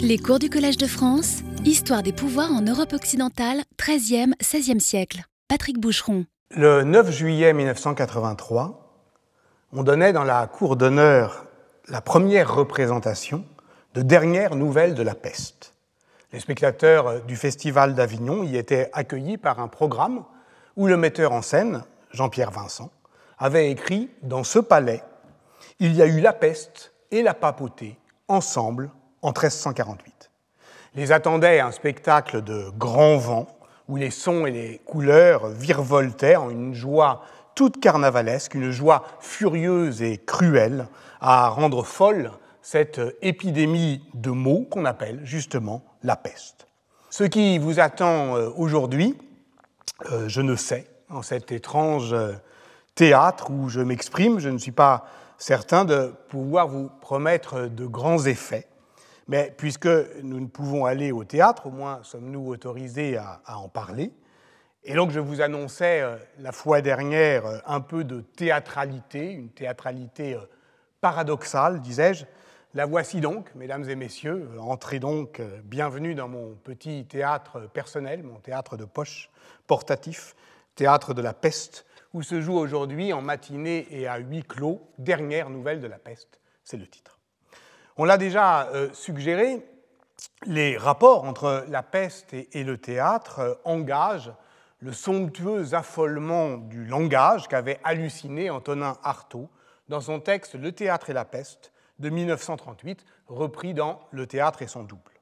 Les cours du Collège de France, Histoire des pouvoirs en Europe occidentale, 13e-16e siècle. Patrick Boucheron. Le 9 juillet 1983, on donnait dans la Cour d'honneur la première représentation de Dernière nouvelle de la peste. Les spectateurs du Festival d'Avignon y étaient accueillis par un programme où le metteur en scène, Jean-Pierre Vincent, avait écrit « Dans ce palais, il y a eu la peste et la papauté, ensemble, en 1348 ». Les attendait un spectacle de grand vent, où les sons et les couleurs virevoltaient en une joie toute carnavalesque, une joie furieuse et cruelle à rendre folle cette épidémie de maux qu'on appelle justement la peste. Ce qui vous attend aujourd'hui, je ne sais, en cet étrange théâtre où je m'exprime, je ne suis pas certain de pouvoir vous promettre de grands effets. Mais puisque nous ne pouvons aller au théâtre, au moins sommes-nous autorisés à en parler. Et donc je vous annonçais la fois dernière un peu de théâtralité, une théâtralité paradoxale, disais-je. La voici donc, mesdames et messieurs, entrez donc, bienvenue dans mon petit théâtre personnel, mon théâtre de poche, portatif, théâtre de la peste, où se joue aujourd'hui, en matinée et à huis clos, Dernière nouvelle de la peste, c'est le titre. On l'a déjà suggéré, les rapports entre la peste et le théâtre engagent le somptueux affolement du langage qu'avait halluciné Antonin Artaud dans son texte « Le théâtre et la peste » de 1938, repris dans « Le théâtre et son double ».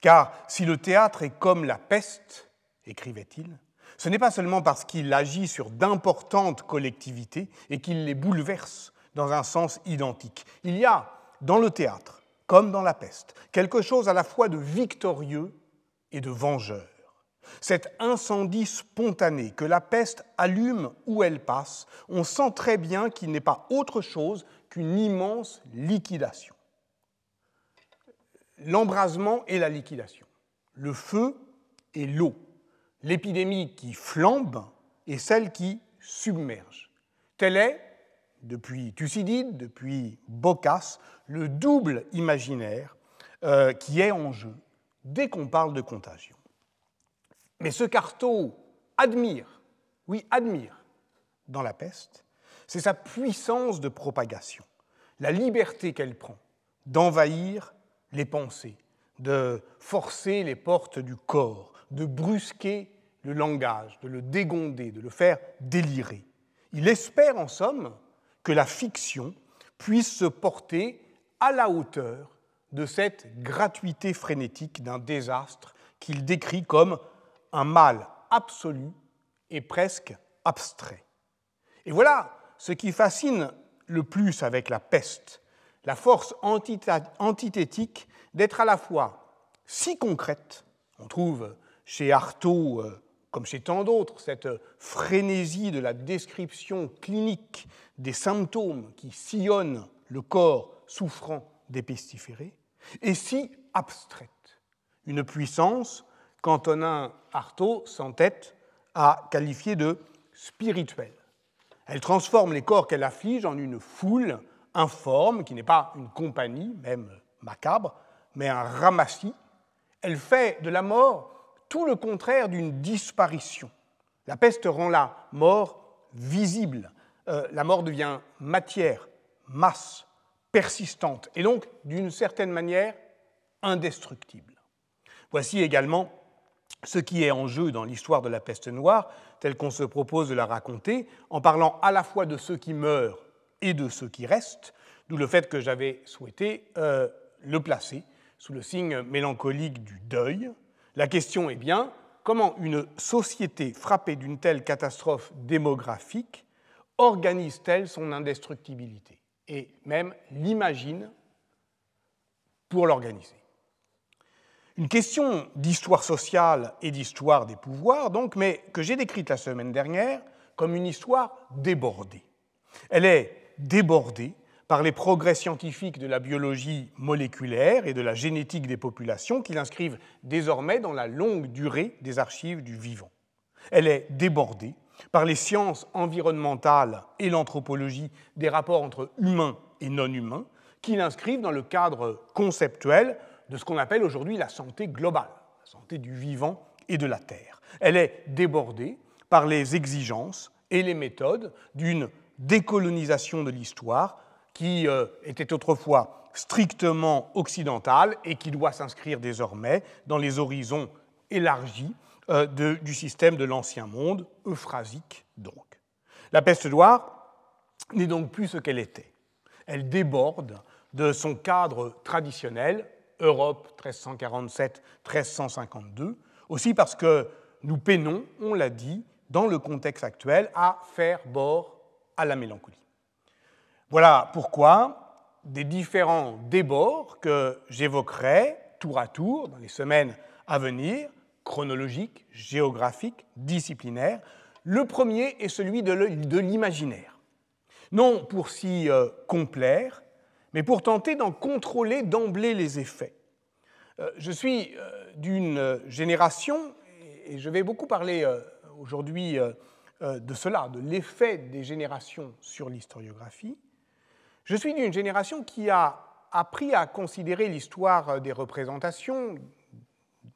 Car si le théâtre est comme la peste, écrivait-il, ce n'est pas seulement parce qu'il agit sur d'importantes collectivités et qu'il les bouleverse dans un sens identique. Il y a dans le théâtre, comme dans la peste, quelque chose à la fois de victorieux et de vengeur. Cet incendie spontané que la peste allume où elle passe, on sent très bien qu'il n'est pas autre chose qu'une immense liquidation. L'embrasement et la liquidation, le feu et l'eau, l'épidémie qui flambe et celle qui submerge. Telle est, depuis Thucydide, depuis Boccace, le double imaginaire qui est en jeu dès qu'on parle de contagion. Mais ce qu'Artaud admire, oui, admire dans la peste, c'est sa puissance de propagation, la liberté qu'elle prend d'envahir les pensées, de forcer les portes du corps, de brusquer le langage, de le dégonder, de le faire délirer. Il espère, en somme, que la fiction puisse se porter à la hauteur de cette gratuité frénétique d'un désastre qu'il décrit comme un mal absolu et presque abstrait. Et voilà ce qui fascine le plus avec la peste, la force antithétique d'être à la fois si concrète, on trouve chez Artaud, comme chez tant d'autres, cette frénésie de la description clinique des symptômes qui sillonnent le corps souffrant des pestiférés, et si abstraite, une puissance qu'Antonin Artaud s'entête à qualifier de spirituelle. Elle transforme les corps qu'elle afflige en une foule informe, qui n'est pas une compagnie, même macabre, mais un ramassis. Elle fait de la mort tout le contraire d'une disparition. La peste rend la mort visible. La mort devient matière, masse, persistante, et donc, d'une certaine manière, indestructible. Voici également ce qui est en jeu dans l'histoire de la peste noire, telle qu'on se propose de la raconter, en parlant à la fois de ceux qui meurent et de ceux qui restent, d'où le fait que j'avais souhaité le placer sous le signe mélancolique du deuil. La question est bien comment une société frappée d'une telle catastrophe démographique organise-t-elle son indestructibilité et même l'imagine pour l'organiser. Une question d'histoire sociale et d'histoire des pouvoirs, donc, mais que j'ai décrite la semaine dernière comme une histoire débordée. Elle est débordée par les progrès scientifiques de la biologie moléculaire et de la génétique des populations qui l'inscrivent désormais dans la longue durée des archives du vivant. Elle est débordée par les sciences environnementales et l'anthropologie des rapports entre humains et non-humains qui l'inscrivent dans le cadre conceptuel de ce qu'on appelle aujourd'hui la santé globale, la santé du vivant et de la terre. Elle est débordée par les exigences et les méthodes d'une décolonisation de l'histoire qui était autrefois strictement occidentale et qui doit s'inscrire désormais dans les horizons élargis du système de l'Ancien Monde, euphrasique donc. La peste noire n'est donc plus ce qu'elle était. Elle déborde de son cadre traditionnel, Europe 1347-1352, aussi parce que nous peinons, on l'a dit, dans le contexte actuel, à faire bord à la mélancolie. Voilà pourquoi des différents débords que j'évoquerai tour à tour dans les semaines à venir, chronologiques, géographiques, disciplinaires, le premier est celui de l'imaginaire. Non pour s'y complaire, mais pour tenter d'en contrôler d'emblée les effets. Je suis d'une génération, et je vais beaucoup parler aujourd'hui de cela, de l'effet des générations sur l'historiographie, je suis d'une génération qui a appris à considérer l'histoire des représentations,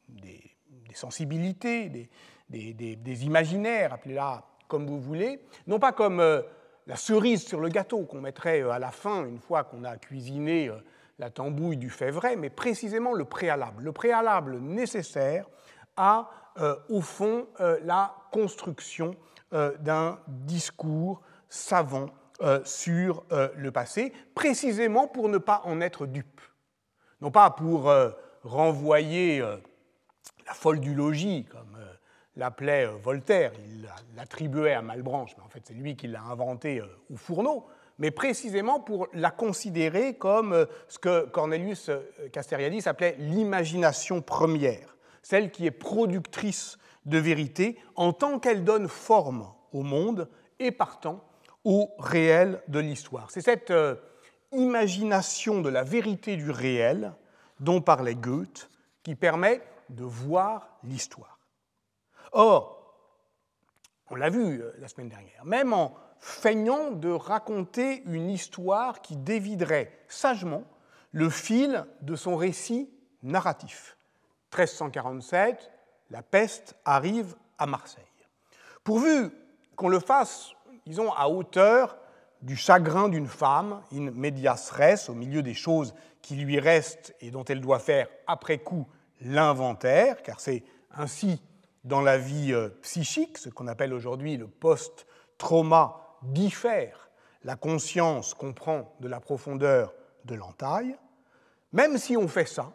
des sensibilités, des imaginaires, appelez-la comme vous voulez, non pas comme la cerise sur le gâteau qu'on mettrait à la fin une fois qu'on a cuisiné la tambouille du fait vrai, mais précisément le préalable nécessaire à, au fond, la construction d'un discours savant sur le passé, précisément pour ne pas en être dupe, non pas pour renvoyer la folle du logis, comme l'appelait Voltaire, il l'attribuait à Malebranche, mais en fait c'est lui qui l'a inventé au fourneau, mais précisément pour la considérer comme ce que Cornelius Castoriadis appelait l'imagination première, celle qui est productrice de vérité en tant qu'elle donne forme au monde et partant au réel de l'histoire. C'est cette imagination de la vérité du réel dont parlait Goethe qui permet de voir l'histoire. Or, on l'a vu la semaine dernière, même en feignant de raconter une histoire qui déviderait sagement le fil de son récit narratif. 1347, la peste arrive à Marseille. Pourvu qu'on le fasse, disons, à hauteur du chagrin d'une femme, in medias res, au milieu des choses qui lui restent et dont elle doit faire après coup l'inventaire, car c'est ainsi dans la vie psychique, ce qu'on appelle aujourd'hui le post-trauma diffère, la conscience comprend de la profondeur de l'entaille, même si on fait ça,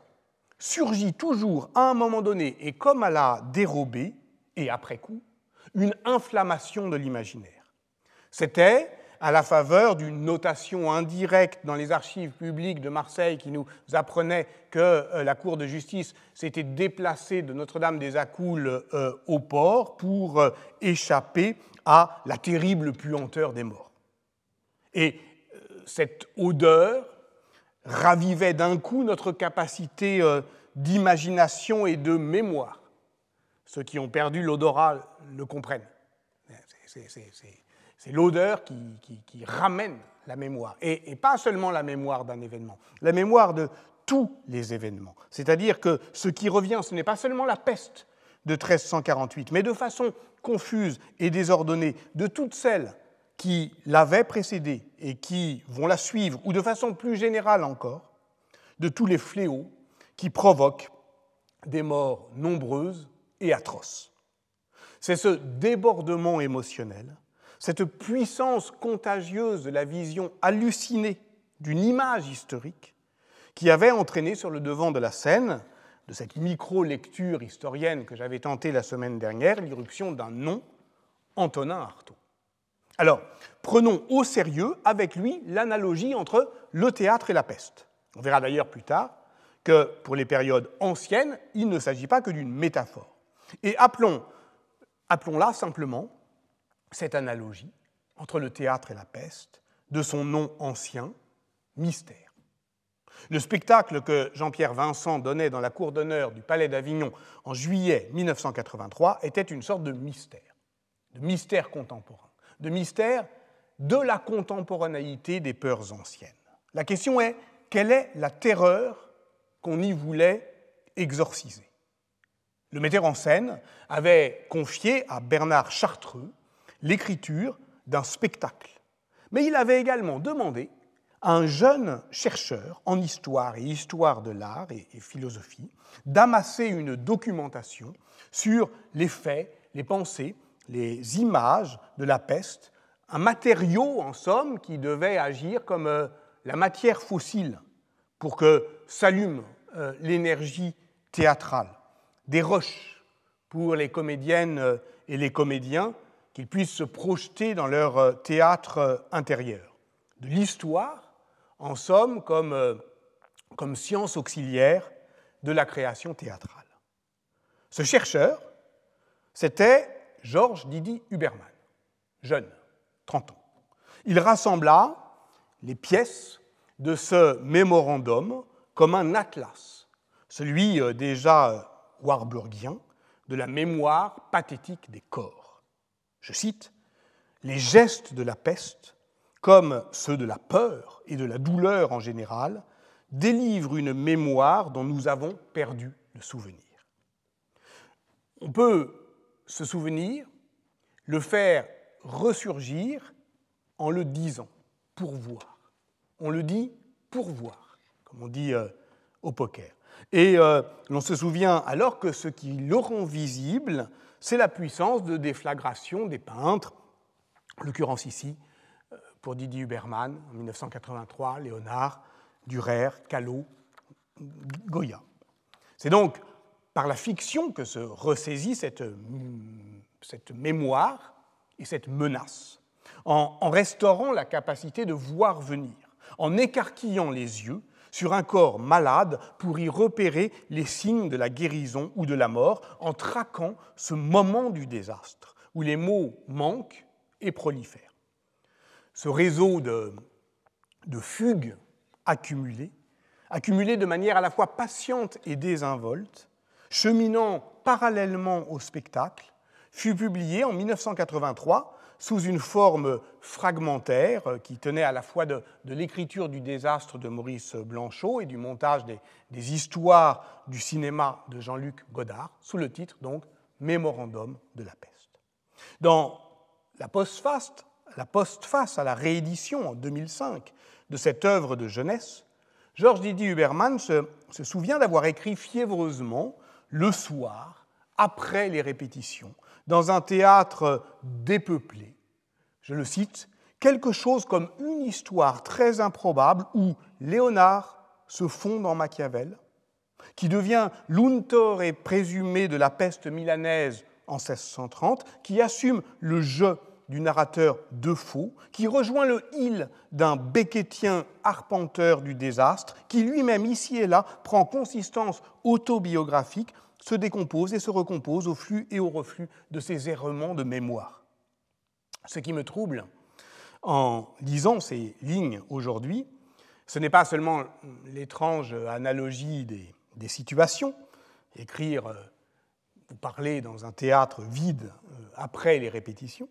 surgit toujours à un moment donné, et comme à la dérobée, et après coup, une inflammation de l'imaginaire. C'était, à la faveur d'une notation indirecte dans les archives publiques de Marseille qui nous apprenait que la Cour de justice s'était déplacée de Notre-Dame des Accoules au port pour échapper à la terrible puanteur des morts. Et cette odeur ravivait d'un coup notre capacité d'imagination et de mémoire. Ceux qui ont perdu l'odorat le comprennent. C'est l'odeur qui ramène la mémoire, et pas seulement la mémoire d'un événement, la mémoire de tous les événements. C'est-à-dire que ce qui revient, ce n'est pas seulement la peste de 1348, mais de façon confuse et désordonnée, de toutes celles qui l'avaient précédée et qui vont la suivre, ou de façon plus générale encore, de tous les fléaux qui provoquent des morts nombreuses et atroces. C'est ce débordement émotionnel, cette puissance contagieuse de la vision hallucinée d'une image historique qui avait entraîné sur le devant de la scène, de cette micro-lecture historienne que j'avais tentée la semaine dernière, l'irruption d'un nom, Antonin Artaud. Alors, prenons au sérieux avec lui l'analogie entre le théâtre et la peste. On verra d'ailleurs plus tard que pour les périodes anciennes, il ne s'agit pas que d'une métaphore. Et appelons-la simplement cette analogie entre le théâtre et la peste, de son nom ancien, mystère. Le spectacle que Jean-Pierre Vincent donnait dans la cour d'honneur du Palais d'Avignon en juillet 1983 était une sorte de mystère contemporain, de mystère de la contemporanéité des peurs anciennes. La question est, quelle est la terreur qu'on y voulait exorciser. Le metteur en scène avait confié à Bernard Chartreux l'écriture d'un spectacle. Mais il avait également demandé à un jeune chercheur en histoire et histoire de l'art et philosophie d'amasser une documentation sur les faits, les pensées, les images de la peste, un matériau, en somme, qui devait agir comme la matière fossile pour que s'allume l'énergie théâtrale, des roches pour les comédiennes et les comédiens, qu'ils puissent se projeter dans leur théâtre intérieur. De l'histoire, en somme, comme science auxiliaire de la création théâtrale. Ce chercheur, c'était Georges Didi-Huberman, jeune, 30 ans. Il rassembla les pièces de ce mémorandum comme un atlas, celui déjà warburgien de la mémoire pathétique des corps. Je cite, « Les gestes de la peste, comme ceux de la peur et de la douleur en général, délivrent une mémoire dont nous avons perdu le souvenir. » On peut se souvenir, le faire ressurgir en le disant, pour voir. On le dit pour voir, comme on dit au poker. Et l'on se souvient alors que ce qui le rend visible, c'est la puissance de déflagration des peintres, en l'occurrence ici, pour Didi-Huberman, en 1983, Léonard, Dürer, Callot, Goya. C'est donc par la fiction que se ressaisit cette mémoire et cette menace, en restaurant la capacité de voir venir, en écarquillant les yeux sur un corps malade pour y repérer les signes de la guérison ou de la mort, en traquant ce moment du désastre où les mots manquent et prolifèrent. Ce réseau de fugues accumulées de manière à la fois patiente et désinvolte, cheminant parallèlement au spectacle, fut publié en 1983 sous une forme fragmentaire qui tenait à la fois de l'écriture du désastre de Maurice Blanchot et du montage des histoires du cinéma de Jean-Luc Godard, sous le titre donc « Mémorandum de la peste ». Dans la postface à la réédition en 2005 de cette œuvre de jeunesse, Georges Didi-Huberman se souvient d'avoir écrit fiévreusement le soir, après les répétitions, dans un théâtre dépeuplé, je le cite, « quelque chose comme une histoire très improbable où Léonard se fonde en Machiavel, qui devient l'untore et présumé de la peste milanaise en 1630, qui assume le je du narrateur Defoe, qui rejoint le il d'un beckettien arpenteur du désastre, qui lui-même, ici et là, prend consistance autobiographique, se décompose et se recompose au flux et au reflux de ses errements de mémoire. » Ce qui me trouble en lisant ces lignes aujourd'hui, ce n'est pas seulement l'étrange analogie des situations, écrire ou parler dans un théâtre vide après les répétitions,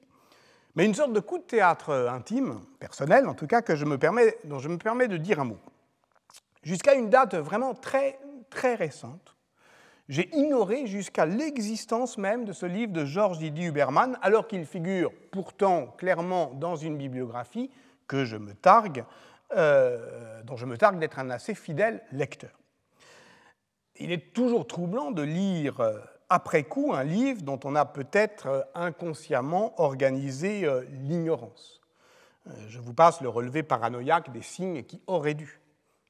mais une sorte de coup de théâtre intime, personnel en tout cas, dont je me permets de dire un mot. Jusqu'à une date vraiment très, très récente, j'ai ignoré jusqu'à l'existence même de ce livre de Georges Didi-Huberman, alors qu'il figure pourtant clairement dans une bibliographie dont je me targue d'être un assez fidèle lecteur. Il est toujours troublant de lire après coup un livre dont on a peut-être inconsciemment organisé l'ignorance. Je vous passe le relevé paranoïaque des signes qui auraient dû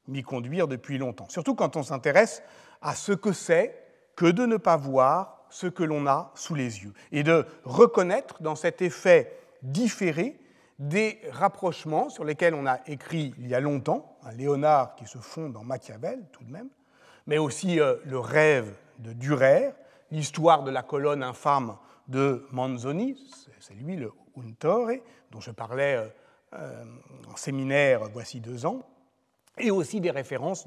m'y conduire depuis longtemps, surtout quand on s'intéresse à ce que c'est que de ne pas voir ce que l'on a sous les yeux, et de reconnaître dans cet effet différé des rapprochements sur lesquels on a écrit il y a longtemps, un Léonard qui se fonde en Machiavel tout de même, mais aussi le rêve de Dürer, l'histoire de la colonne infâme de Manzoni, c'est lui le Untore, dont je parlais en séminaire voici 2 ans, et aussi des références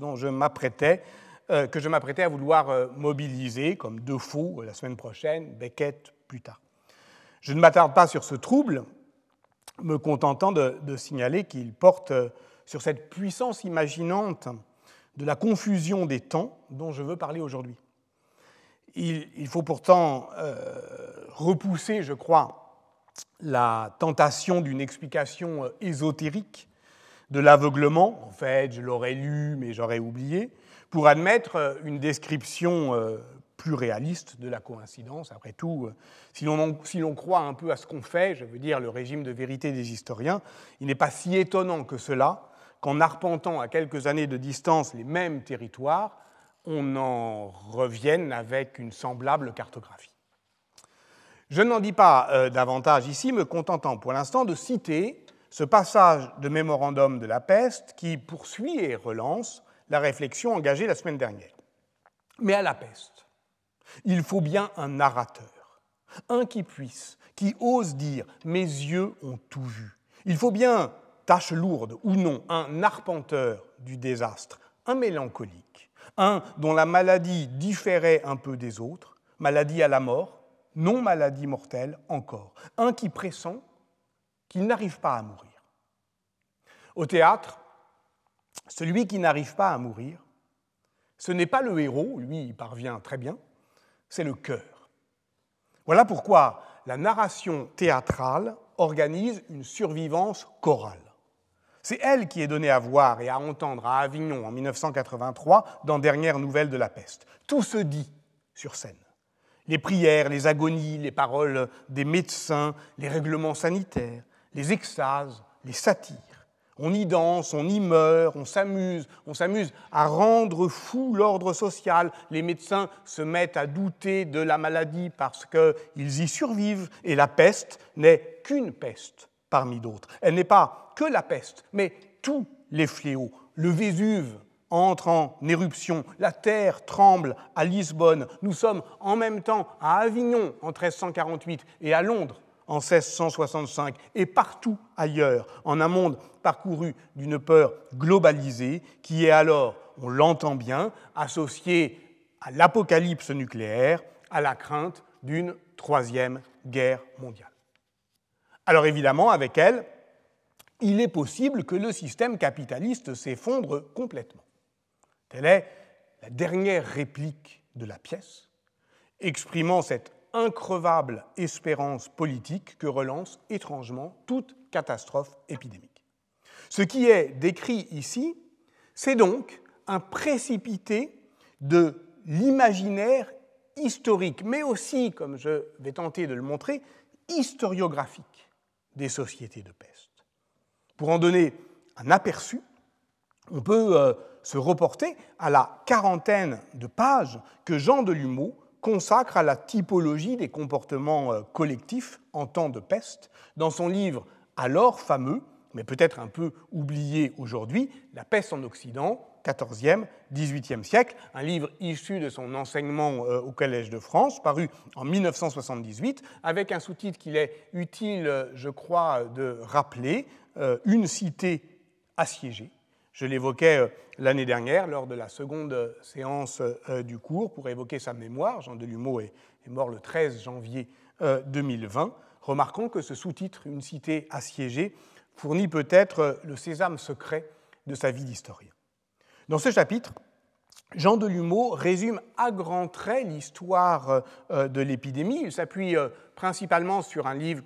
que je m'apprêtais à vouloir mobiliser, comme Defoe la semaine prochaine, Beckett plus tard. Je ne m'attarde pas sur ce trouble, me contentant de signaler qu'il porte sur cette puissance imaginante de la confusion des temps dont je veux parler aujourd'hui. Il faut pourtant repousser, je crois, la tentation d'une explication ésotérique de l'aveuglement. En fait, je l'aurais lu, mais j'aurais oublié, pour admettre une description plus réaliste de la coïncidence. Après tout, si l'on croit un peu à ce qu'on fait, je veux dire le régime de vérité des historiens, il n'est pas si étonnant que cela qu'en arpentant à quelques années de distance les mêmes territoires, on en revienne avec une semblable cartographie. Je n'en dis pas davantage ici, me contentant pour l'instant de citer ce passage de Mémorandum de la peste qui poursuit et relance la réflexion engagée la semaine dernière. Mais à la peste, il faut bien un narrateur, un qui ose dire « mes yeux ont tout vu ». Il faut bien, tâche lourde ou non, un arpenteur du désastre, un mélancolique, un dont la maladie différait un peu des autres, maladie à la mort, non maladie mortelle encore, un qui pressent qu'il n'arrive pas à mourir. Au théâtre, celui qui n'arrive pas à mourir, ce n'est pas le héros, lui il parvient très bien, c'est le cœur. Voilà pourquoi la narration théâtrale organise une survivance chorale. C'est elle qui est donnée à voir et à entendre à Avignon en 1983 dans Dernière nouvelle de la peste. Tout se dit sur scène. Les prières, les agonies, les paroles des médecins, les règlements sanitaires, les extases, les satires. On y danse, on y meurt, on s'amuse à rendre fou l'ordre social. Les médecins se mettent à douter de la maladie parce qu'ils y survivent. Et la peste n'est qu'une peste parmi d'autres. Elle n'est pas que la peste, mais tous les fléaux. Le Vésuve entre en éruption, la terre tremble à Lisbonne. Nous sommes en même temps à Avignon en 1348 et à Londres en 1665 et partout ailleurs, en un monde parcouru d'une peur globalisée qui est alors, on l'entend bien, associée à l'apocalypse nucléaire, à la crainte d'une troisième guerre mondiale. Alors évidemment, avec elle, il est possible que le système capitaliste s'effondre complètement. Telle est la dernière réplique de la pièce, exprimant cette increvable espérance politique que relance étrangement toute catastrophe épidémique. Ce qui est décrit ici, c'est donc un précipité de l'imaginaire historique, mais aussi, comme je vais tenter de le montrer, historiographique des sociétés de peste. Pour en donner un aperçu, on peut se reporter à la quarantaine de pages que Jean Delumeau consacre à la typologie des comportements collectifs en temps de peste dans son livre alors fameux, mais peut-être un peu oublié aujourd'hui, La peste en Occident, 14e, 18e siècle, un livre issu de son enseignement au Collège de France, paru en 1978, avec un sous-titre qu'il est utile, je crois, de rappeler, Une cité assiégée. Je l'évoquais l'année dernière lors de la seconde séance du cours pour évoquer sa mémoire. Jean Delumeau est mort le 13 janvier 2020. Remarquons que ce sous-titre, Une cité assiégée, fournit peut-être le sésame secret de sa vie d'historien. Dans ce chapitre, Jean Delumeau résume à grands traits l'histoire de l'épidémie. Il s'appuie principalement sur un livre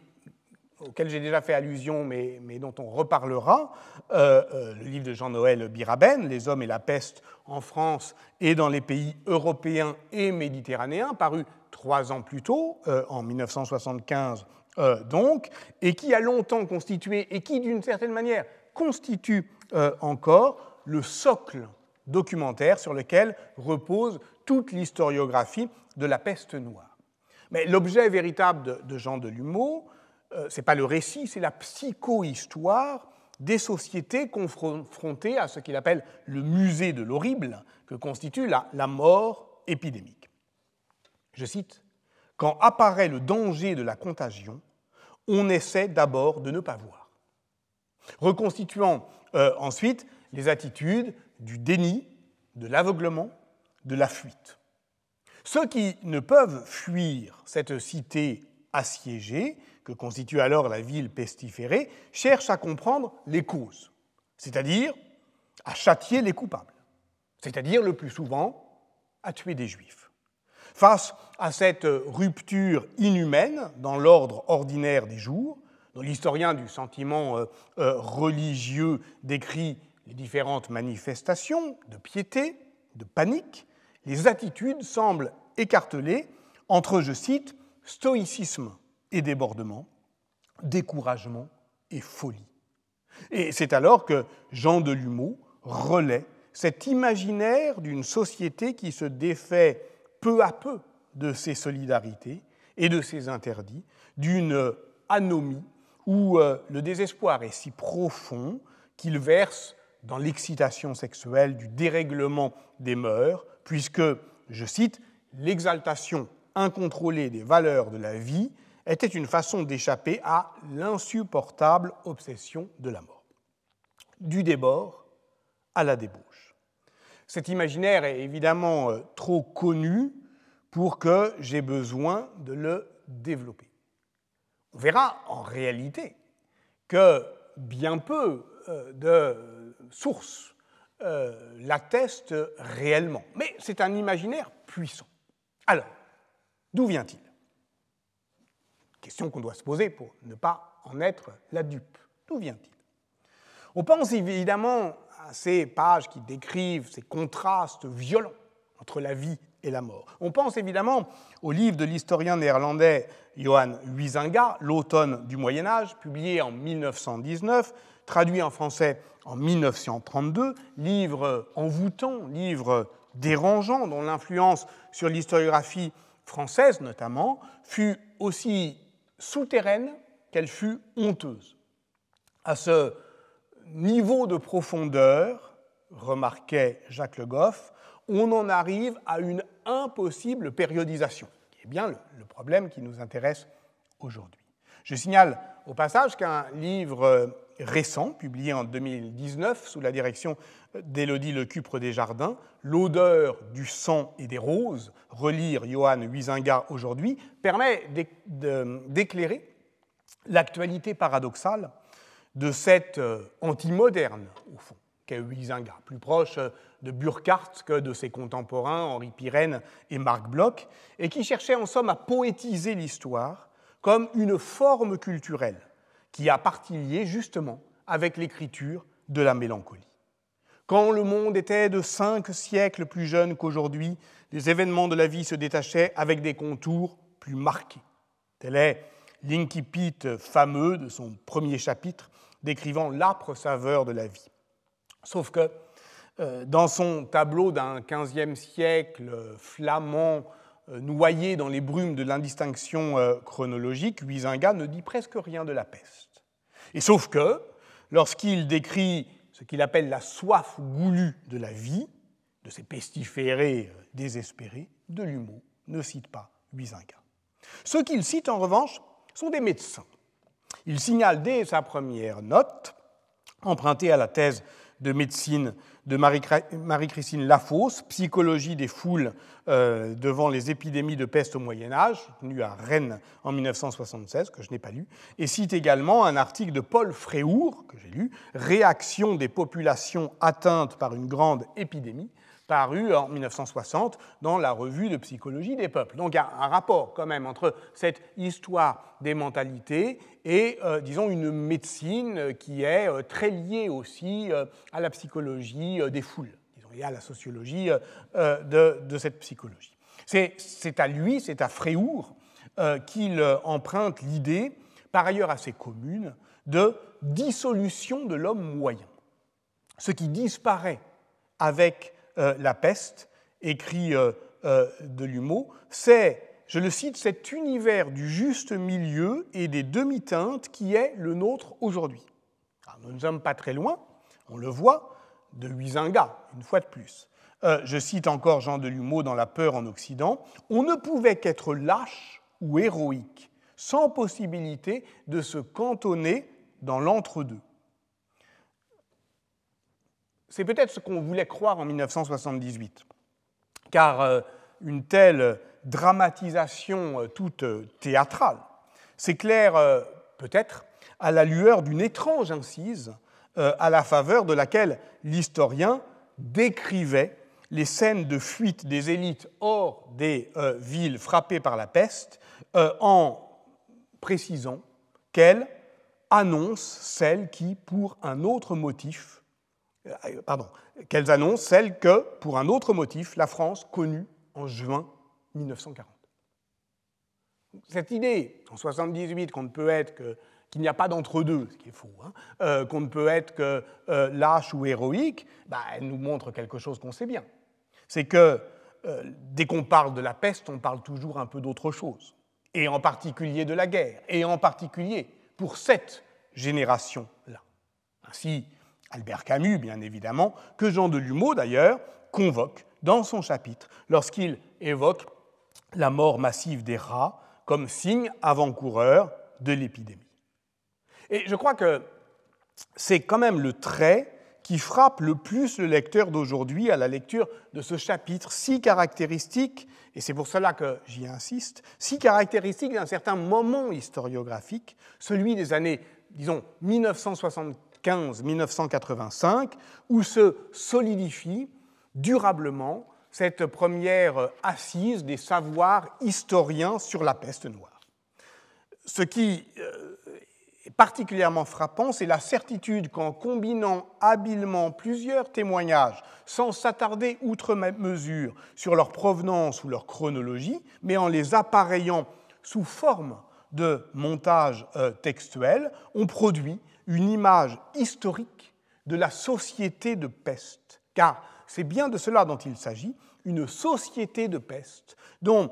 auquel j'ai déjà fait allusion, mais dont on reparlera, le livre de Jean-Noël Biraben, Les hommes et la peste en France et dans les pays européens et méditerranéens, paru 3 ans plus tôt, en 1975 donc, et qui a longtemps constitué, et qui d'une certaine manière constitue encore le socle documentaire sur lequel repose toute l'historiographie de la peste noire. Mais l'objet véritable de Jean Delumeau, ce n'est pas le récit, c'est la psychohistoire des sociétés confrontées à ce qu'il appelle le musée de l'horrible que constitue la mort épidémique. Je cite, « Quand apparaît le danger de la contagion, on essaie d'abord de ne pas voir. » Reconstituant ensuite les attitudes du déni, de l'aveuglement, de la fuite. Ceux qui ne peuvent fuir cette cité assiégée, que constitue alors la ville pestiférée, cherche à comprendre les causes, c'est-à-dire à châtier les coupables. c'est-à-dire le plus souvent à tuer des Juifs. Face à cette rupture inhumaine dans l'ordre ordinaire des jours, dont l'historien du sentiment religieux décrit les différentes manifestations de piété, de panique, les attitudes semblent écartelées entre, je cite, stoïcisme et débordement, découragement et folie. Et c'est alors que Jean Delumeau relaie cet imaginaire d'une société qui se défait peu à peu de ses solidarités et de ses interdits, d'une anomie où le désespoir est si profond qu'il verse dans l'excitation sexuelle du dérèglement des mœurs, puisque, je cite, « l'exaltation incontrôlée des valeurs de la vie était une façon d'échapper à l'insupportable obsession de la mort. » Du débord à la débauche. Cet imaginaire est évidemment trop connu pour que j'ai besoin de le développer. On verra en réalité que bien peu de sources l'attestent réellement. Mais c'est un imaginaire puissant. Alors, d'où vient-il ? Question qu'on doit se poser pour ne pas en être la dupe. D'où vient-il ? On pense évidemment à ces pages qui décrivent ces contrastes violents entre la vie et la mort. On pense évidemment au livre de l'historien néerlandais Johan Huizinga, L'automne du Moyen-Âge, publié en 1919, traduit en français en 1932, livre envoûtant, livre dérangeant, dont l'influence sur l'historiographie française notamment fut aussi souterraine qu'elle fut honteuse. À ce niveau de profondeur, remarquait Jacques Le Goff, on en arrive à une impossible périodisation, qui est bien le problème qui nous intéresse aujourd'hui. Je signale au passage qu'un livre récent, publié en 2019 sous la direction d'Élodie Lecupre-Desjardins, L'odeur du sang et des roses, relire Johan Huizinga aujourd'hui, permet d'éclairer l'actualité paradoxale de cet antimoderne, au fond, qu'est Huizinga, plus proche de Burckhardt que de ses contemporains Henri Pirenne et Marc Bloch, et qui cherchait en somme à poétiser l'histoire comme une forme culturelle qui a parti liée justement avec l'écriture de la mélancolie. Quand le monde était de 5 siècles plus jeune qu'aujourd'hui, les événements de la vie se détachaient avec des contours plus marqués. Tel est l'incipit fameux de son premier chapitre, décrivant l'âpre saveur de la vie. Sauf que dans son tableau d'un XVe siècle flamand, noyé dans les brumes de l'indistinction chronologique, Huizinga ne dit presque rien de la peste. Et sauf que, lorsqu'il décrit ce qu'il appelle la soif goulue de la vie, de ces pestiférés désespérés, Delumeau ne cite pas Huizinga. Ce qu'il cite en revanche sont des médecins. Il signale dès sa première note, empruntée à la thèse de médecine de Marie-Christine Lafosse, Psychologie des foules devant les épidémies de peste au Moyen-Âge, tenue à Rennes en 1976, que je n'ai pas lu, et cite également un article de Paul Fréhour, que j'ai lu, Réaction des populations atteintes par une grande épidémie, paru en 1960 dans la revue de Psychologie des peuples. Donc il y a un rapport quand même entre cette histoire des mentalités et, disons, une médecine qui est très liée aussi à la psychologie des foules, disons, et à la sociologie de cette psychologie. C'est à lui, c'est à Fréhour qu'il emprunte l'idée, par ailleurs assez commune, de dissolution de l'homme moyen. Ce qui disparaît avec la peste, écrit Delumeau, c'est, je le cite, cet univers du juste milieu et des demi-teintes qui est le nôtre aujourd'hui. Alors, nous ne sommes pas très loin, on le voit, de Huizinga, une fois de plus. Je cite encore Jean Delumeau dans La peur en Occident, « On ne pouvait qu'être lâche ou héroïque, sans possibilité de se cantonner dans l'entre-deux. » C'est peut-être ce qu'on voulait croire en 1978, car une telle dramatisation toute théâtrale s'éclaire peut-être à la lueur d'une étrange incise à la faveur de laquelle l'historien décrivait les scènes de fuite des élites hors des villes frappées par la peste en précisant qu'elles annoncent celles qui, pour un autre motif, la France connut en juin 1940. Cette idée, en 1978, qu'on ne peut être que qu'il n'y a pas d'entre-deux, ce qui est faux, hein, qu'on ne peut être que lâche ou héroïque, elle nous montre quelque chose qu'on sait bien. C'est que dès qu'on parle de la peste, on parle toujours un peu d'autre chose, et en particulier de la guerre, et en particulier pour cette génération-là. Ainsi, Albert Camus, bien évidemment, que Jean Delumeau, d'ailleurs, convoque dans son chapitre, lorsqu'il évoque la mort massive des rats comme signe avant-coureur de l'épidémie. Et je crois que c'est quand même le trait qui frappe le plus le lecteur d'aujourd'hui à la lecture de ce chapitre si caractéristique, et c'est pour cela que j'y insiste, si caractéristique d'un certain moment historiographique, celui des années, disons, 1975-1985, où se solidifie durablement cette première assise des savoirs historiens sur la peste noire. Ce qui particulièrement frappant, c'est la certitude qu'en combinant habilement plusieurs témoignages, sans s'attarder outre mesure sur leur provenance ou leur chronologie, mais en les appareillant sous forme de montage textuel, on produit une image historique de la société de peste. Car c'est bien de cela dont il s'agit, une société de peste dont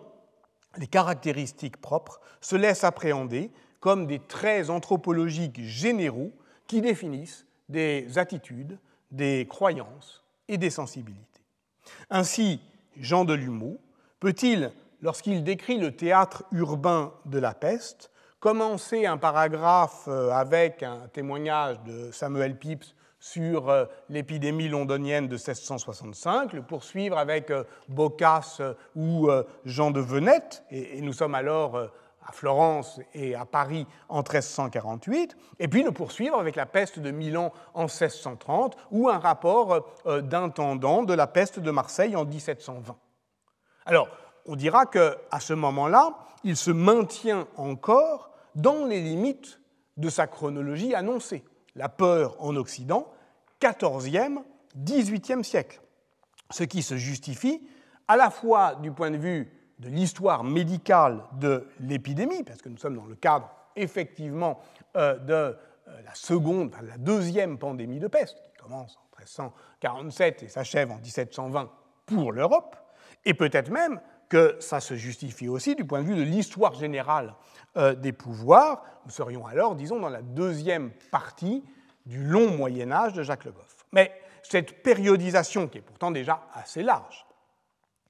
les caractéristiques propres se laissent appréhender comme des traits anthropologiques généraux qui définissent des attitudes, des croyances et des sensibilités. Ainsi, Jean Delumeau peut-il, lorsqu'il décrit le théâtre urbain de la peste, commencer un paragraphe avec un témoignage de Samuel Pepys sur l'épidémie londonienne de 1665, le poursuivre avec Boccace ou Jean de Venette, et nous sommes alors à Florence et à Paris en 1348, et puis le poursuivre avec la peste de Milan en 1630 ou un rapport d'intendant de la peste de Marseille en 1720. Alors, on dira qu'à ce moment-là, il se maintient encore dans les limites de sa chronologie annoncée. La peur en Occident, 14e, 18e siècle. Ce qui se justifie à la fois du point de vue de l'histoire médicale de l'épidémie, parce que nous sommes dans le cadre, effectivement, de la deuxième pandémie de peste, qui commence en 1347 et s'achève en 1720 pour l'Europe, et peut-être même que ça se justifie aussi du point de vue de l'histoire générale des pouvoirs. Nous serions alors, disons, dans la deuxième partie du long Moyen-Âge de Jacques Le Goff. Mais cette périodisation, qui est pourtant déjà assez large,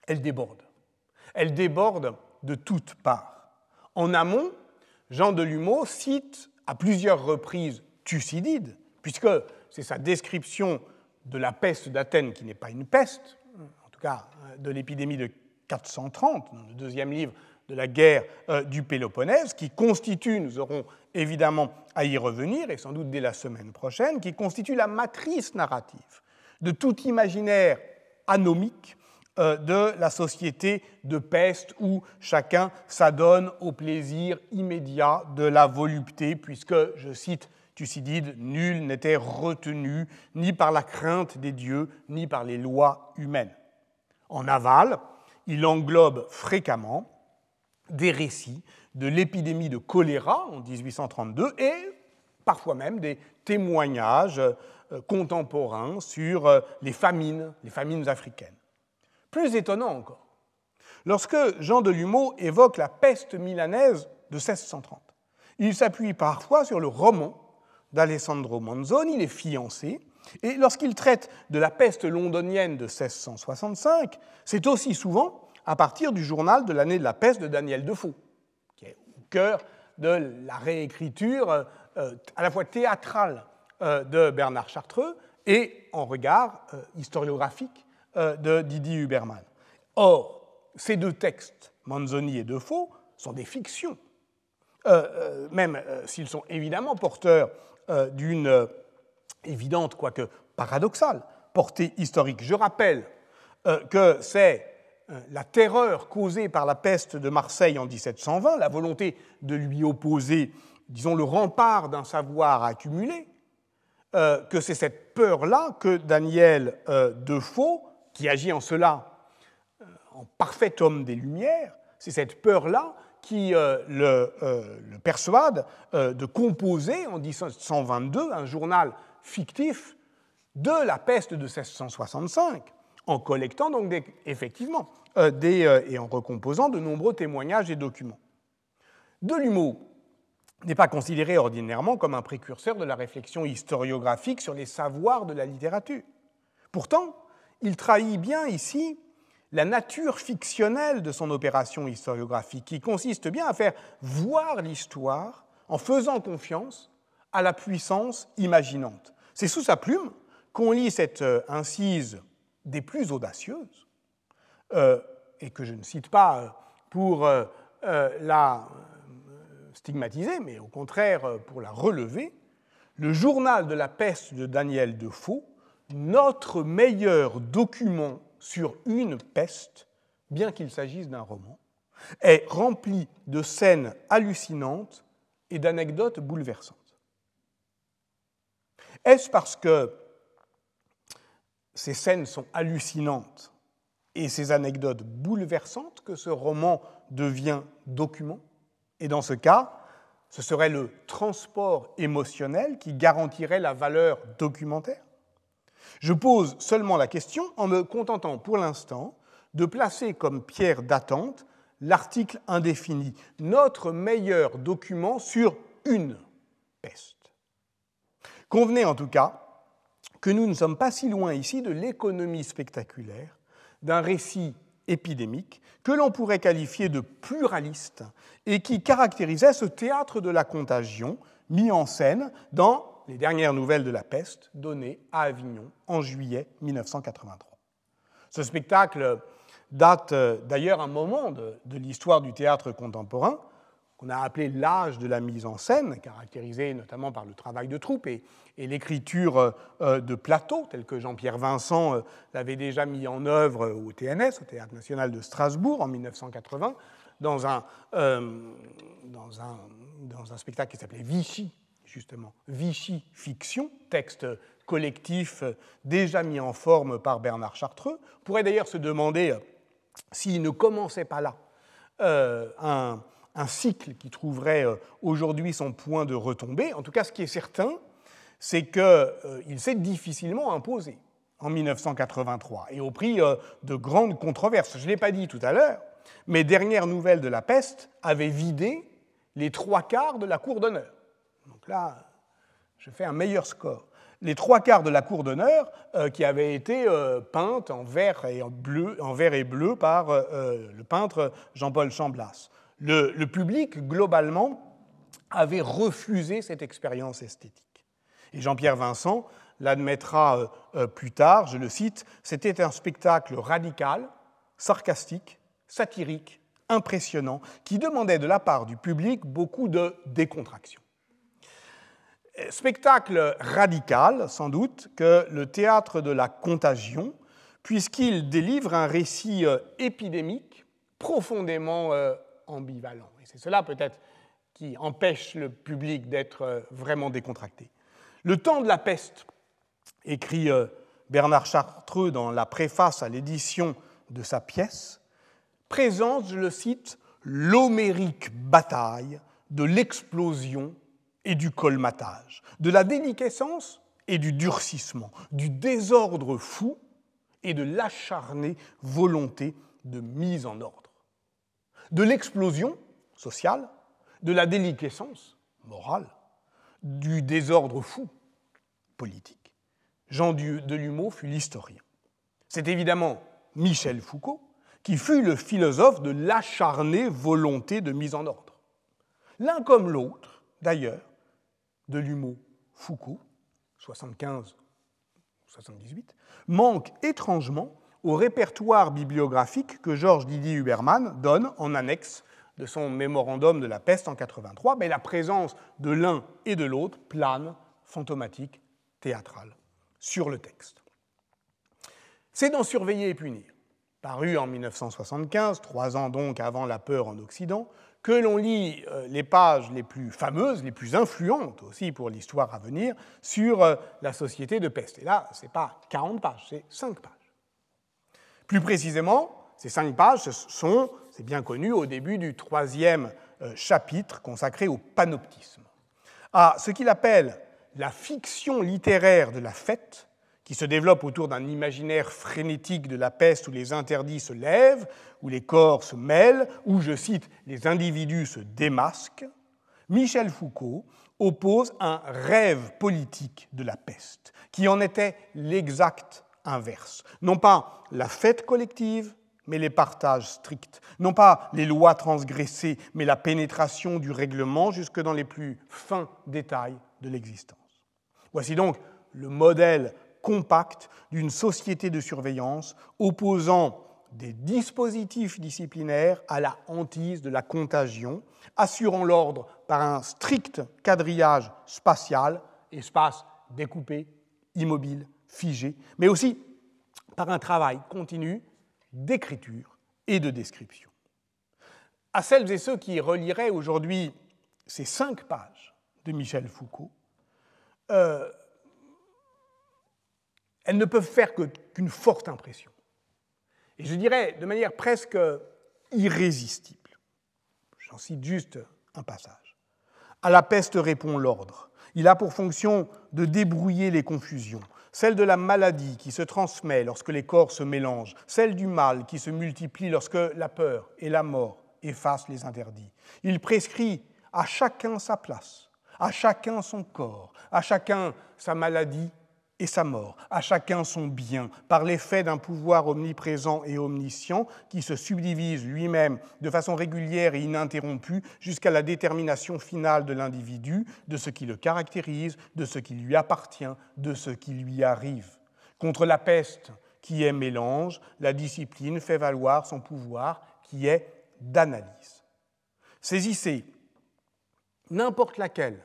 elle déborde. Elle déborde de toutes parts. En amont, Jean Delumeau cite à plusieurs reprises Thucydide, puisque c'est sa description de la peste d'Athènes qui n'est pas une peste, en tout cas de l'épidémie de 430, dans le deuxième livre de la guerre du Péloponnèse, qui constitue, nous aurons évidemment à y revenir, et sans doute dès la semaine prochaine, qui constitue la matrice narrative de tout imaginaire anomique de la société de peste où chacun s'adonne au plaisir immédiat de la volupté, puisque, je cite Thucydide, « nul n'était retenu ni par la crainte des dieux, ni par les lois humaines ». En aval, il englobe fréquemment des récits de l'épidémie de choléra en 1832 et parfois même des témoignages contemporains sur les famines africaines. Plus étonnant encore, lorsque Jean Delumeau évoque la peste milanaise de 1630, il s'appuie parfois sur le roman d'Alessandro Manzoni, Les Fiancés, et lorsqu'il traite de la peste londonienne de 1665, c'est aussi souvent à partir du journal de l'année de la peste de Daniel Defoe, qui est au cœur de la réécriture à la fois théâtrale de Bernard Chartreux et en regard historiographique de Didi-Huberman. Or, ces deux textes, Manzoni et Defoe, sont des fictions, même s'ils sont évidemment porteurs d'une évidente, quoique paradoxale, portée historique. Je rappelle que c'est la terreur causée par la peste de Marseille en 1720, la volonté de lui opposer, disons, le rempart d'un savoir accumulé, que c'est cette peur-là que Daniel Defoe, qui agit en cela en parfait homme des Lumières, c'est cette peur-là qui le persuade de composer en 1722 un journal fictif de la peste de 1665, en collectant donc et en recomposant de nombreux témoignages et documents. Delumeau n'est pas considéré ordinairement comme un précurseur de la réflexion historiographique sur les savoirs de la littérature. Pourtant, il trahit bien ici la nature fictionnelle de son opération historiographique, qui consiste bien à faire voir l'histoire en faisant confiance à la puissance imaginante. C'est sous sa plume qu'on lit cette incise des plus audacieuses, et que je ne cite pas pour la stigmatiser, mais au contraire pour la relever, le journal de la peste de Daniel Defoe, notre meilleur document sur une peste, bien qu'il s'agisse d'un roman, est rempli de scènes hallucinantes et d'anecdotes bouleversantes. Est-ce parce que ces scènes sont hallucinantes et ces anecdotes bouleversantes que ce roman devient document? Et dans ce cas, ce serait le transport émotionnel qui garantirait la valeur documentaire? Je pose seulement la question en me contentant pour l'instant de placer comme pierre d'attente l'article indéfini, notre meilleur document sur une peste. Convenez en tout cas que nous ne sommes pas si loin ici de l'économie spectaculaire, d'un récit épidémique que l'on pourrait qualifier de pluraliste et qui caractérisait ce théâtre de la contagion mis en scène dans les dernières nouvelles de la peste données à Avignon en juillet 1983. Ce spectacle date d'ailleurs un moment de l'histoire du théâtre contemporain qu'on a appelé l'âge de la mise en scène, caractérisé notamment par le travail de troupe et l'écriture de plateau, telle que Jean-Pierre Vincent l'avait déjà mis en œuvre au TNS, au Théâtre National de Strasbourg, en 1980, dans un spectacle qui s'appelait Vichy, justement, Vichy Fiction, texte collectif déjà mis en forme par Bernard Chartreux. On pourrait d'ailleurs se demander s'il ne commençait pas là un cycle qui trouverait aujourd'hui son point de retombée. En tout cas, ce qui est certain, c'est qu'il s'est difficilement imposé en 1983 et au prix de grandes controverses. Je ne l'ai pas dit tout à l'heure, mais Dernière nouvelle de la peste avait vidé les 3/4 de la Cour d'honneur. Donc là, je fais un meilleur score. Les 3/4 de la Cour d'honneur qui avait été peinte en vert et bleu par le peintre Jean-Paul Chamblas. Le public, globalement, avait refusé cette expérience esthétique. Et Jean-Pierre Vincent l'admettra plus tard, je le cite, « C'était un spectacle radical, sarcastique, satirique, impressionnant, qui demandait de la part du public beaucoup de décontraction. » Spectacle radical, sans doute, que le théâtre de la contagion, puisqu'il délivre un récit épidémique profondément ambivalent. Et c'est cela, peut-être, qui empêche le public d'être vraiment décontracté. Le temps de la peste, écrit Bernard Chartreux dans la préface à l'édition de sa pièce, présente, je le cite, l'homérique bataille de l'explosion et du colmatage, de la déliquescence et du durcissement, du désordre fou et de l'acharnée volonté de mise en ordre. De l'explosion sociale, de la déliquescence morale, du désordre fou politique. Jean Delumeau fut l'historien. C'est évidemment Michel Foucault qui fut le philosophe de l'acharnée volonté de mise en ordre. L'un comme l'autre, d'ailleurs, Delumeau, Foucault, 75-78, manque étrangement au répertoire bibliographique que Georges Didi-Huberman donne en annexe de son Mémorandum de la peste en 83, mais la présence de l'un et de l'autre plane, fantomatique, théâtrale, sur le texte. C'est dans Surveiller et punir paru en 1975, 3 ans donc avant La peur en Occident, que l'on lit les pages les plus fameuses, les plus influentes aussi pour l'histoire à venir, sur la société de peste. Et là, ce n'est pas 40 pages, c'est 5 pages. Plus précisément, ces 5 pages sont, c'est bien connu, au début du 3e chapitre consacré au panoptisme, à ce qu'il appelle la fiction littéraire de la fête, qui se développe autour d'un imaginaire frénétique de la peste où les interdits se lèvent, où les corps se mêlent, où, je cite, les individus se démasquent. Michel Foucault oppose un rêve politique de la peste, qui en était l'exact inverse. Non pas la fête collective, mais les partages stricts. Non pas les lois transgressées, mais la pénétration du règlement jusque dans les plus fins détails de l'existence. Voici donc le modèle compact d'une société de surveillance opposant des dispositifs disciplinaires à la hantise de la contagion, assurant l'ordre par un strict quadrillage spatial, espace découpé, immobile, figé, mais aussi par un travail continu d'écriture et de description. À celles et ceux qui reliraient aujourd'hui ces 5 pages de Michel Foucault, elles ne peuvent faire qu'une forte impression. Et je dirais de manière presque irrésistible. J'en cite juste un passage. « À la peste répond l'ordre. Il a pour fonction de débrouiller les confusions, celle de la maladie qui se transmet lorsque les corps se mélangent, celle du mal qui se multiplie lorsque la peur et la mort effacent les interdits. Il prescrit à chacun sa place, à chacun son corps, à chacun sa maladie et sa mort, à chacun son bien, par l'effet d'un pouvoir omniprésent et omniscient qui se subdivise lui-même de façon régulière et ininterrompue jusqu'à la détermination finale de l'individu, de ce qui le caractérise, de ce qui lui appartient, de ce qui lui arrive. Contre la peste qui est mélange, la discipline fait valoir son pouvoir qui est d'analyse. » Saisissez n'importe laquelle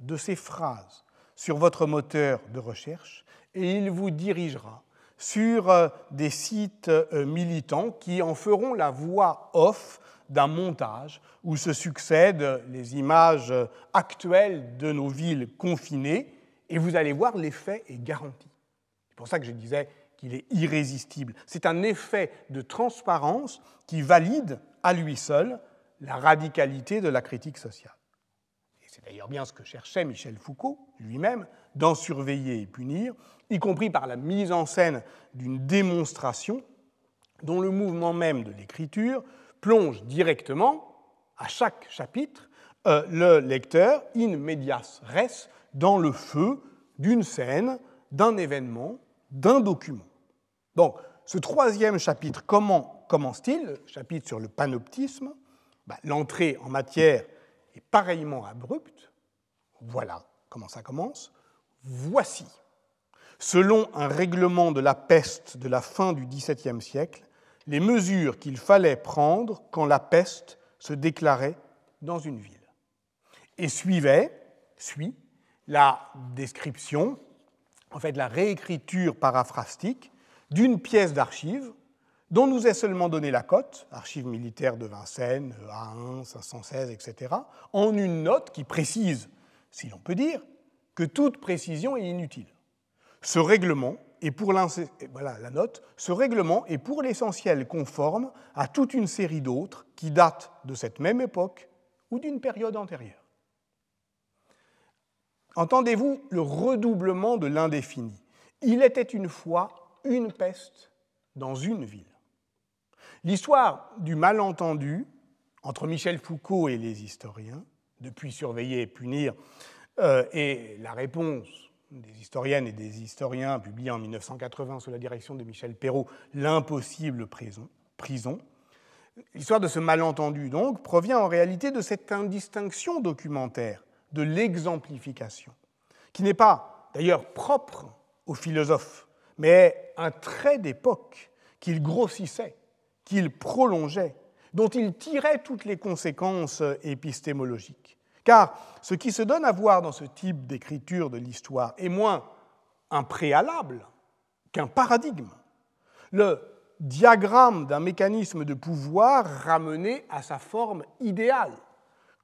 de ces phrases sur votre moteur de recherche et il vous dirigera sur des sites militants qui en feront la voix off d'un montage où se succèdent les images actuelles de nos villes confinées et vous allez voir l'effet est garanti. C'est pour ça que je disais qu'il est irrésistible. C'est un effet de transparence qui valide à lui seul la radicalité de la critique sociale. C'est d'ailleurs bien ce que cherchait Michel Foucault lui-même dans Surveiller et punir, y compris par la mise en scène d'une démonstration dont le mouvement même de l'écriture plonge directement, à chaque chapitre, le lecteur in medias res dans le feu d'une scène, d'un événement, d'un document. Donc, ce 3e chapitre, comment commence-t-il, le chapitre sur le panoptisme, l'entrée en matière est pareillement abrupte. Voilà comment ça commence. Voici, selon un règlement de la peste de la fin du XVIIe siècle, les mesures qu'il fallait prendre quand la peste se déclarait dans une ville. Et suit la description, en fait la réécriture paraphrastique d'une pièce d'archives dont nous est seulement donné la cote, archives militaires de Vincennes, A1, 516, etc., en une note qui précise, si l'on peut dire, que toute précision est inutile. Ce règlement est pour l'essentiel conforme à toute une série d'autres qui datent de cette même époque ou d'une période antérieure. Entendez-vous le redoublement de l'indéfini. Il était une fois une peste dans une ville. L'histoire du malentendu entre Michel Foucault et les historiens, depuis Surveiller et punir, et la réponse des historiennes et des historiens publiée en 1980 sous la direction de Michel Perrault, L'impossible prison. L'histoire de ce malentendu, donc, provient en réalité de cette indistinction documentaire, de l'exemplification, qui n'est pas, d'ailleurs, propre aux philosophes, mais un trait d'époque qu'il grossissait, qu'il prolongeait, dont il tirait toutes les conséquences épistémologiques. Car ce qui se donne à voir dans ce type d'écriture de l'histoire est moins un préalable qu'un paradigme. Le diagramme d'un mécanisme de pouvoir ramené à sa forme idéale.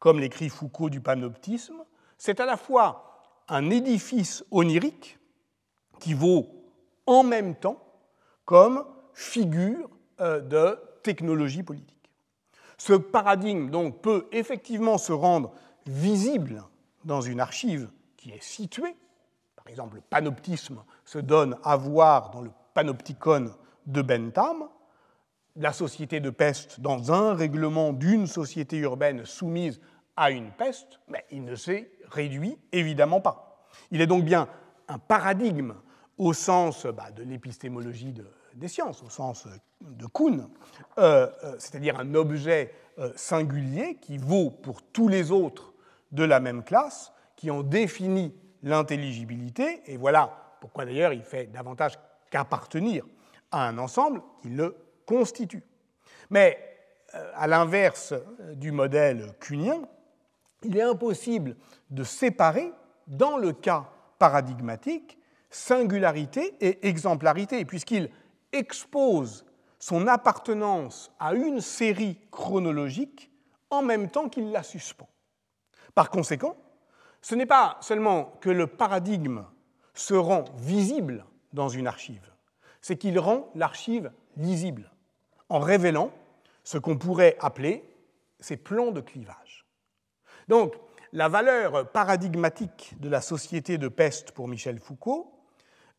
Comme l'écrit Foucault du panoptisme, c'est à la fois un édifice onirique qui vaut en même temps comme figure de technologie politique. Ce paradigme donc peut effectivement se rendre visible dans une archive qui est située. Par exemple, le panoptisme se donne à voir dans le panopticon de Bentham, la société de peste dans un règlement d'une société urbaine soumise à une peste, mais il ne s'est réduit évidemment pas. Il est donc bien un paradigme au sens de l'épistémologie des sciences, au sens de Kuhn, c'est-à-dire un objet singulier qui vaut pour tous les autres de la même classe, qui en définit l'intelligibilité, et voilà pourquoi d'ailleurs il fait davantage qu'appartenir à un ensemble qui le constitue. Mais à l'inverse du modèle cunien, il est impossible de séparer, dans le cas paradigmatique, singularité et exemplarité, puisqu'il expose son appartenance à une série chronologique en même temps qu'il la suspend. Par conséquent, ce n'est pas seulement que le paradigme se rend visible dans une archive, c'est qu'il rend l'archive lisible, en révélant ce qu'on pourrait appeler ses plans de clivage. Donc, la valeur paradigmatique de la société de peste pour Michel Foucault,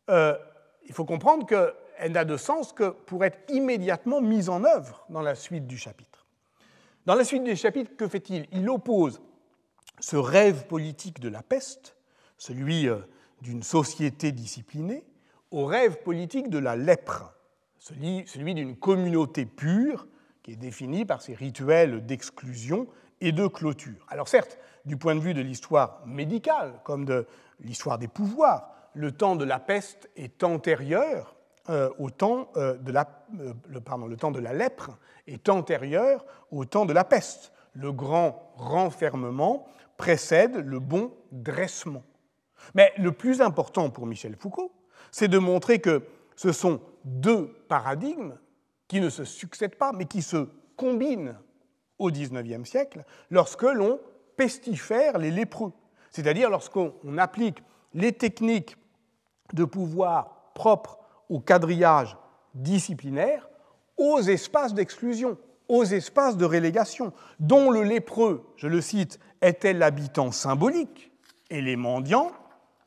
il faut comprendre qu'elle n'a de sens que pour être immédiatement mise en œuvre dans la suite du chapitre. Dans la suite du chapitre, que fait-il? Il oppose ce rêve politique de la peste, celui d'une société disciplinée, au rêve politique de la lèpre, celui d'une communauté pure qui est définie par ses rituels d'exclusion et de clôture. Alors certes, du point de vue de l'histoire médicale, comme de l'histoire des pouvoirs, le temps de la peste est antérieur au temps de la lèpre est antérieur au temps de la peste. Le grand renfermement précède le bon dressement. Mais le plus important pour Michel Foucault, c'est de montrer que ce sont deux paradigmes qui ne se succèdent pas, mais qui se combinent au XIXe siècle lorsque l'on pestifère les lépreux, c'est-à-dire lorsqu'on applique les techniques de pouvoir propres au quadrillage disciplinaire aux espaces d'exclusion, aux espaces de relégation, dont le lépreux, je le cite, était l'habitant symbolique, et les mendiants,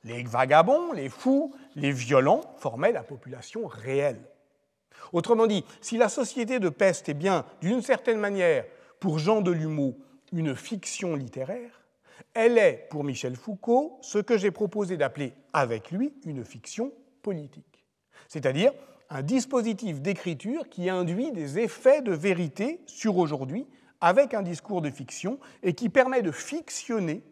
les vagabonds, les fous, les violents formaient la population réelle. Autrement dit, si la société de peste est bien, d'une certaine manière, pour Jean Delumeau, une fiction littéraire, elle est, pour Michel Foucault, ce que j'ai proposé d'appeler avec lui une fiction politique, c'est-à-dire un dispositif d'écriture qui induit des effets de vérité sur aujourd'hui avec un discours de fiction et qui permet de fictionner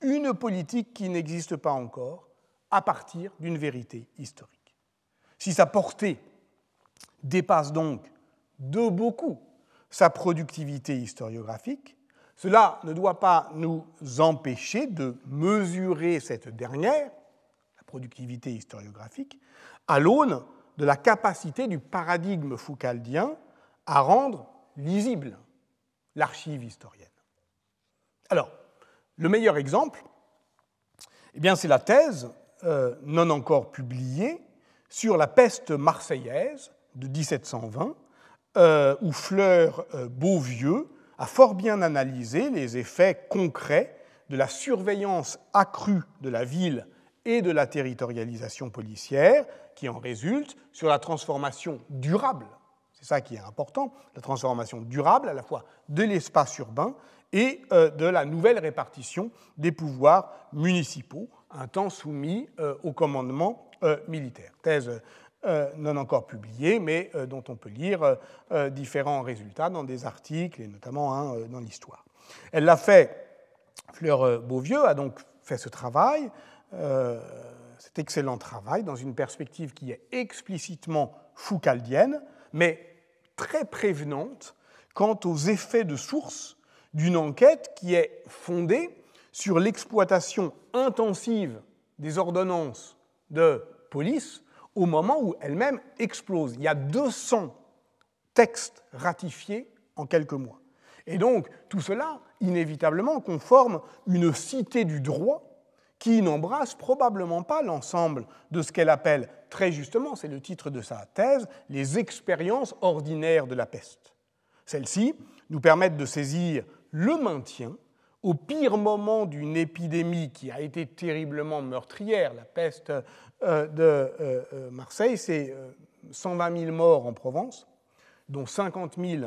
une politique qui n'existe pas encore à partir d'une vérité historique. Si sa portée dépasse donc de beaucoup sa productivité historiographique, cela ne doit pas nous empêcher de mesurer cette dernière, la productivité historiographique, à l'aune de la capacité du paradigme foucaldien à rendre lisible l'archive historienne. Alors, le meilleur exemple, c'est la thèse non encore publiée sur la peste marseillaise de 1720, où Fleur Beauvieux a fort bien analysé les effets concrets de la surveillance accrue de la ville et de la territorialisation policière qui en résulte sur la transformation durable, c'est ça qui est important, la transformation durable à la fois de l'espace urbain et de la nouvelle répartition des pouvoirs municipaux, un temps soumis au commandement militaire. Thèse non encore publiée, mais dont on peut lire différents résultats dans des articles, et notamment dans l'histoire. Elle l'a fait, Fleur Beauvieux a donc fait ce travail, cet excellent travail, dans une perspective qui est explicitement foucaldienne, mais très prévenante quant aux effets de source d'une enquête qui est fondée sur l'exploitation intensive des ordonnances de police au moment où elle-même explose. Il y a 200 textes ratifiés en quelques mois. Et donc, tout cela, inévitablement, conforme une cité du droit qui n'embrasse probablement pas l'ensemble de ce qu'elle appelle, très justement, c'est le titre de sa thèse, les expériences ordinaires de la peste. Celles-ci nous permettent de saisir le maintien au pire moment d'une épidémie qui a été terriblement meurtrière, la peste de Marseille, c'est 120 000 morts en Provence, dont 50 000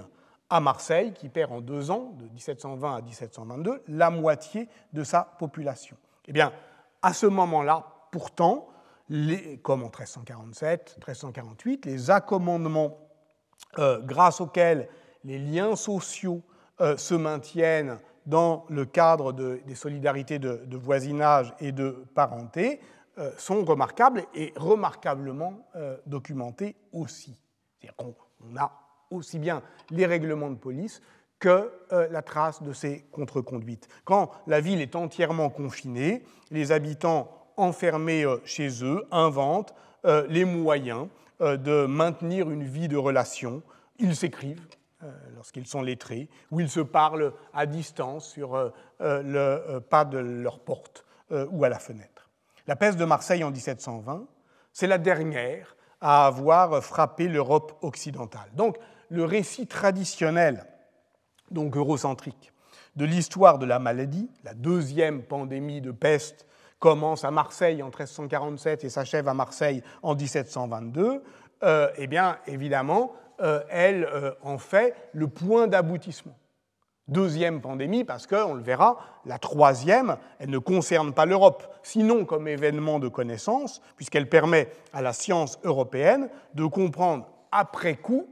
à Marseille, qui perd en 2 ans, de 1720 à 1722, la moitié de sa population. Eh bien, à ce moment-là, pourtant, comme en 1347, 1348, les accommodements grâce auxquels les liens sociaux se maintiennent dans le cadre des solidarités de voisinage et de parenté sont remarquables et remarquablement documentés aussi. C'est-à-dire qu'on a aussi bien les règlements de police que la trace de ces contre-conduites. Quand la ville est entièrement confinée, les habitants enfermés chez eux inventent les moyens de maintenir une vie de relation. Ils s'écrivent lorsqu'ils sont lettrés, où ils se parlent à distance sur le pas de leur porte ou à la fenêtre. La peste de Marseille en 1720, c'est la dernière à avoir frappé l'Europe occidentale. Donc, le récit traditionnel, donc eurocentrique, de l'histoire de la maladie, la deuxième pandémie de peste commence à Marseille en 1347 et s'achève à Marseille en 1722, eh bien, évidemment, elle en fait le point d'aboutissement. Deuxième pandémie, parce qu'on le verra, la troisième, elle ne concerne pas l'Europe, sinon comme événement de connaissance, puisqu'elle permet à la science européenne de comprendre après coup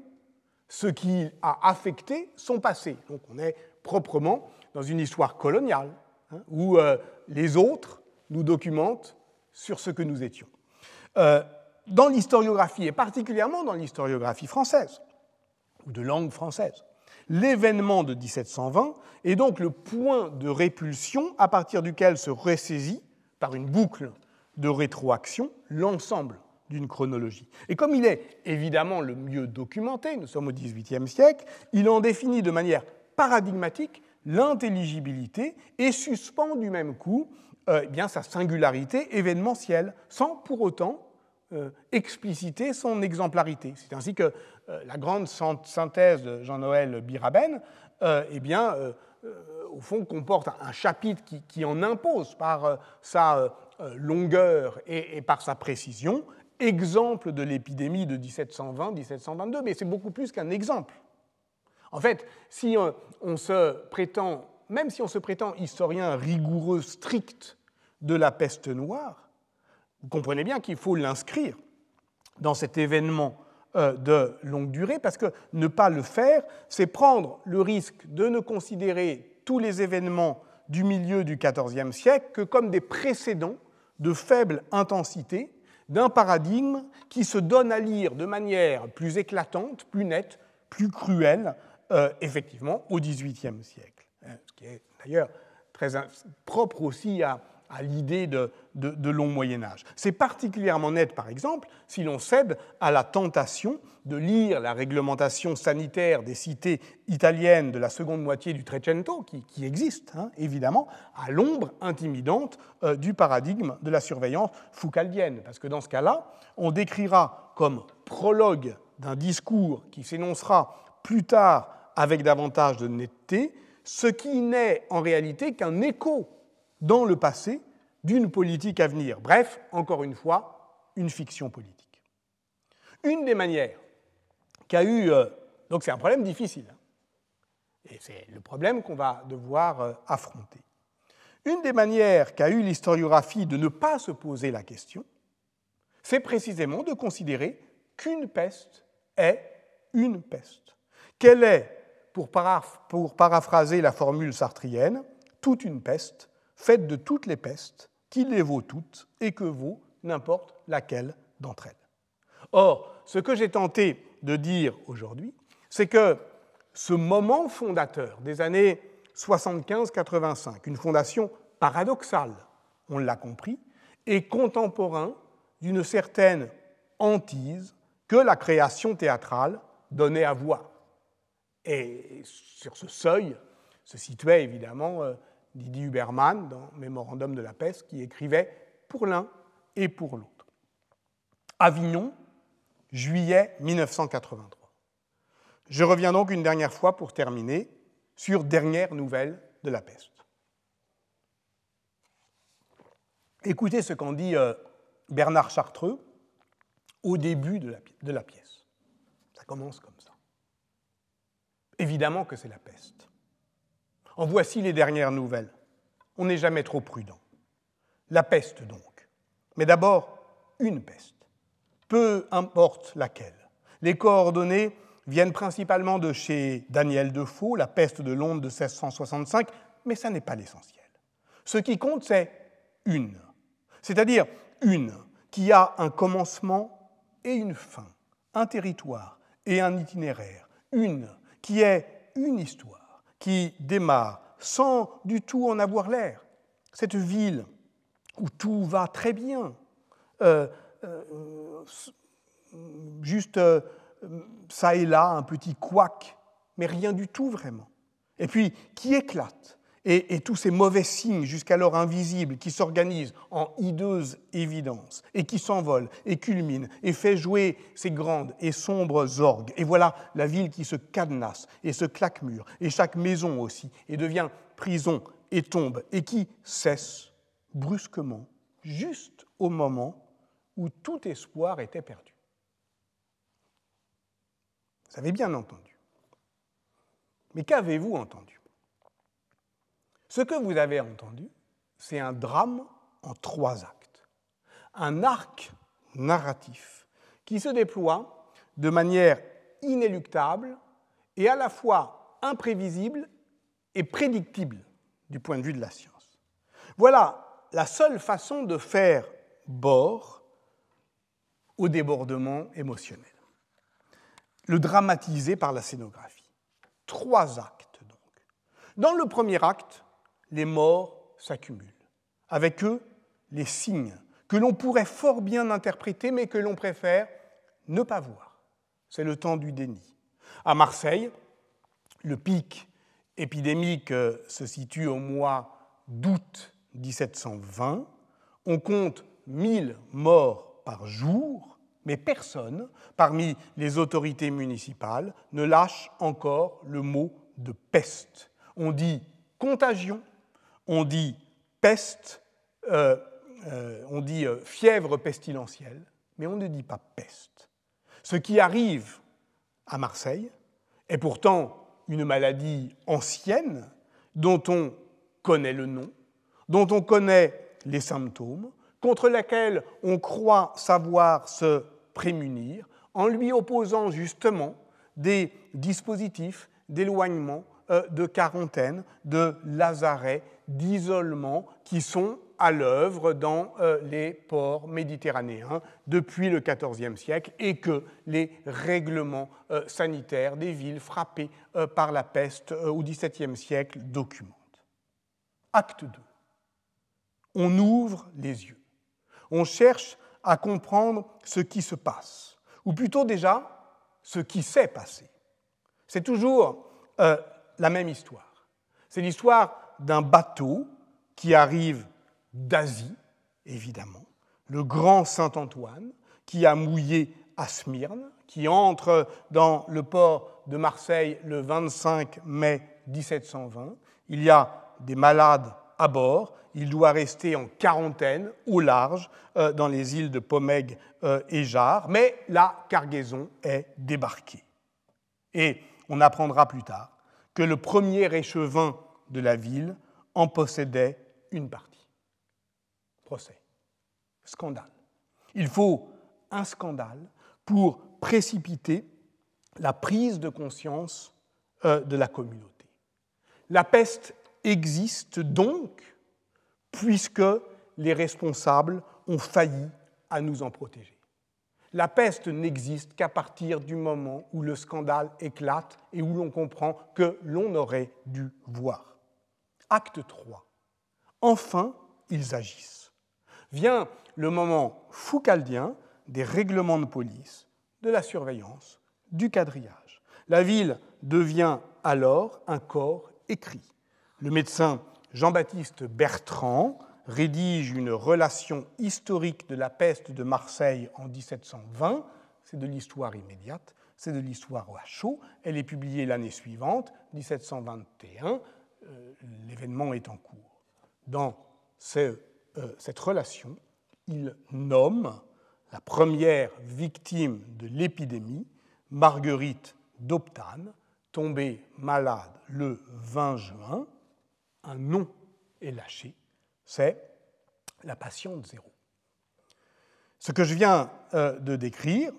ce qui a affecté son passé. Donc on est proprement dans une histoire coloniale, hein, où les autres nous documentent sur ce que nous étions. Dans l'historiographie, et particulièrement dans l'historiographie française, ou de langue française, l'événement de 1720 est donc le point de répulsion à partir duquel se ressaisit, par une boucle de rétroaction, l'ensemble d'une chronologie. Et comme il est évidemment le mieux documenté, nous sommes au XVIIIe siècle, il en définit de manière paradigmatique l'intelligibilité et suspend du même coup eh bien, sa singularité événementielle, sans pour autant expliciter son exemplarité. C'est ainsi que la grande synthèse de Jean-Noël Biraben, eh bien, au fond, comporte un chapitre qui en impose par sa longueur et par sa précision, exemple de l'épidémie de 1720-1722, mais c'est beaucoup plus qu'un exemple. En fait, si on se prétend, même si on se prétend historien rigoureux, strict de la peste noire, vous comprenez bien qu'il faut l'inscrire dans cet événement de longue durée, parce que ne pas le faire, c'est prendre le risque de ne considérer tous les événements du milieu du XIVe siècle que comme des précédents de faible intensité d'un paradigme qui se donne à lire de manière plus éclatante, plus nette, plus cruelle, effectivement, au XVIIIe siècle. Ce qui est d'ailleurs très propre aussi à l'idée de long Moyen-Âge. C'est particulièrement net, par exemple, si l'on cède à la tentation de lire la réglementation sanitaire des cités italiennes de la seconde moitié du Trecento, qui existe, hein, évidemment, à l'ombre intimidante du paradigme de la surveillance foucaldienne. Parce que dans ce cas-là, on décrira comme prologue d'un discours qui s'énoncera plus tard avec davantage de netteté, ce qui n'est en réalité qu'un écho dans le passé d'une politique à venir. Bref, encore une fois, une fiction politique. Une des manières qu'a eu... donc c'est un problème difficile, hein, et c'est le problème qu'on va devoir affronter. Une des manières qu'a eu l'historiographie de ne pas se poser la question, c'est précisément de considérer qu'une peste est une peste. Qu'elle est, pour paraphraser la formule sartrienne, toute une peste, faite de toutes les pestes, qui les vaut toutes et que vaut n'importe laquelle d'entre elles. Or, ce que j'ai tenté de dire aujourd'hui, c'est que ce moment fondateur des années 75-85, une fondation paradoxale, on l'a compris, est contemporain d'une certaine hantise que la création théâtrale donnait à voir. Et sur ce seuil se situait évidemment Didi-Huberman dans Mémorandum de la peste, qui écrivait pour l'un et pour l'autre. Avignon, juillet 1983. Je reviens donc une dernière fois pour terminer sur Dernière nouvelle de la peste. Écoutez ce qu'en dit Bernard Chartreux au début de la pièce. Ça commence comme ça. Évidemment que c'est la peste. En voici les dernières nouvelles. On n'est jamais trop prudent. La peste donc. Mais d'abord, une peste. Peu importe laquelle. Les coordonnées viennent principalement de chez Daniel Defoe, la peste de Londres de 1665, mais ça n'est pas l'essentiel. Ce qui compte, c'est une. C'est-à-dire une qui a un commencement et une fin, un territoire et un itinéraire. Une qui est une histoire, qui démarre sans du tout en avoir l'air. Cette ville où tout va très bien, ça et là, un petit couac, mais rien du tout vraiment. Et puis, qui éclate, et tous ces mauvais signes jusqu'alors invisibles qui s'organisent en hideuse évidence, et qui s'envolent, et culminent, et fait jouer ces grandes et sombres orgues. Et voilà la ville qui se cadenasse, et se claque-mure, et chaque maison aussi, et devient prison, et tombe, et qui cesse brusquement, juste au moment où tout espoir était perdu. Vous avez bien entendu. Mais qu'avez-vous entendu? Ce que vous avez entendu, c'est un drame en trois actes. Un arc narratif qui se déploie de manière inéluctable et à la fois imprévisible et prédictible du point de vue de la science. Voilà la seule façon de faire bord au débordement émotionnel. Le dramatisé par la scénographie. Trois actes, donc. Dans le premier acte, les morts s'accumulent. Avec eux, les signes que l'on pourrait fort bien interpréter, mais que l'on préfère ne pas voir. C'est le temps du déni. À Marseille, le pic épidémique se situe au mois d'août 1720. On compte 1000 morts par jour. Mais personne, parmi les autorités municipales, ne lâche encore le mot de peste. On dit contagion, on dit peste, on dit fièvre pestilentielle, mais on ne dit pas peste. Ce qui arrive à Marseille est pourtant une maladie ancienne dont on connaît le nom, dont on connaît les symptômes, contre laquelle on croit savoir se prémunir, en lui opposant justement des dispositifs d'éloignement, de quarantaine, de lazaret, d'isolement qui sont à l'œuvre dans les ports méditerranéens depuis le XIVe siècle et que les règlements sanitaires des villes frappées par la peste au XVIIe siècle documentent. Acte 2. On ouvre les yeux. On cherche à comprendre ce qui se passe, ou plutôt déjà ce qui s'est passé. C'est toujours la même histoire. C'est l'histoire d'un bateau qui arrive d'Asie, évidemment, le grand Saint-Antoine, qui a mouillé à Smyrne, qui entre dans le port de Marseille le 25 mai 1720. Il y a des malades à bord. Il doit rester en quarantaine au large dans les îles de Pomègue et Jarre, mais la cargaison est débarquée. Et on apprendra plus tard que le premier échevin de la ville en possédait une partie. Procès. Scandale. Il faut un scandale pour précipiter la prise de conscience de la communauté. La peste existe donc puisque les responsables ont failli à nous en protéger. La peste n'existe qu'à partir du moment où le scandale éclate et où l'on comprend que l'on aurait dû voir. Acte 3. Enfin, ils agissent. Vient le moment foucaldien des règlements de police, de la surveillance, du quadrillage. La ville devient alors un corps écrit. Le médecin Jean-Baptiste Bertrand rédige une relation historique de la peste de Marseille en 1720. C'est de l'histoire immédiate, c'est de l'histoire à chaud. Elle est publiée l'année suivante, 1721. L'événement est en cours. Dans cette relation, il nomme la première victime de l'épidémie, Marguerite d'Optane, tombée malade le 20 juin. Un nom est lâché, c'est la patiente zéro. Ce que je viens de décrire,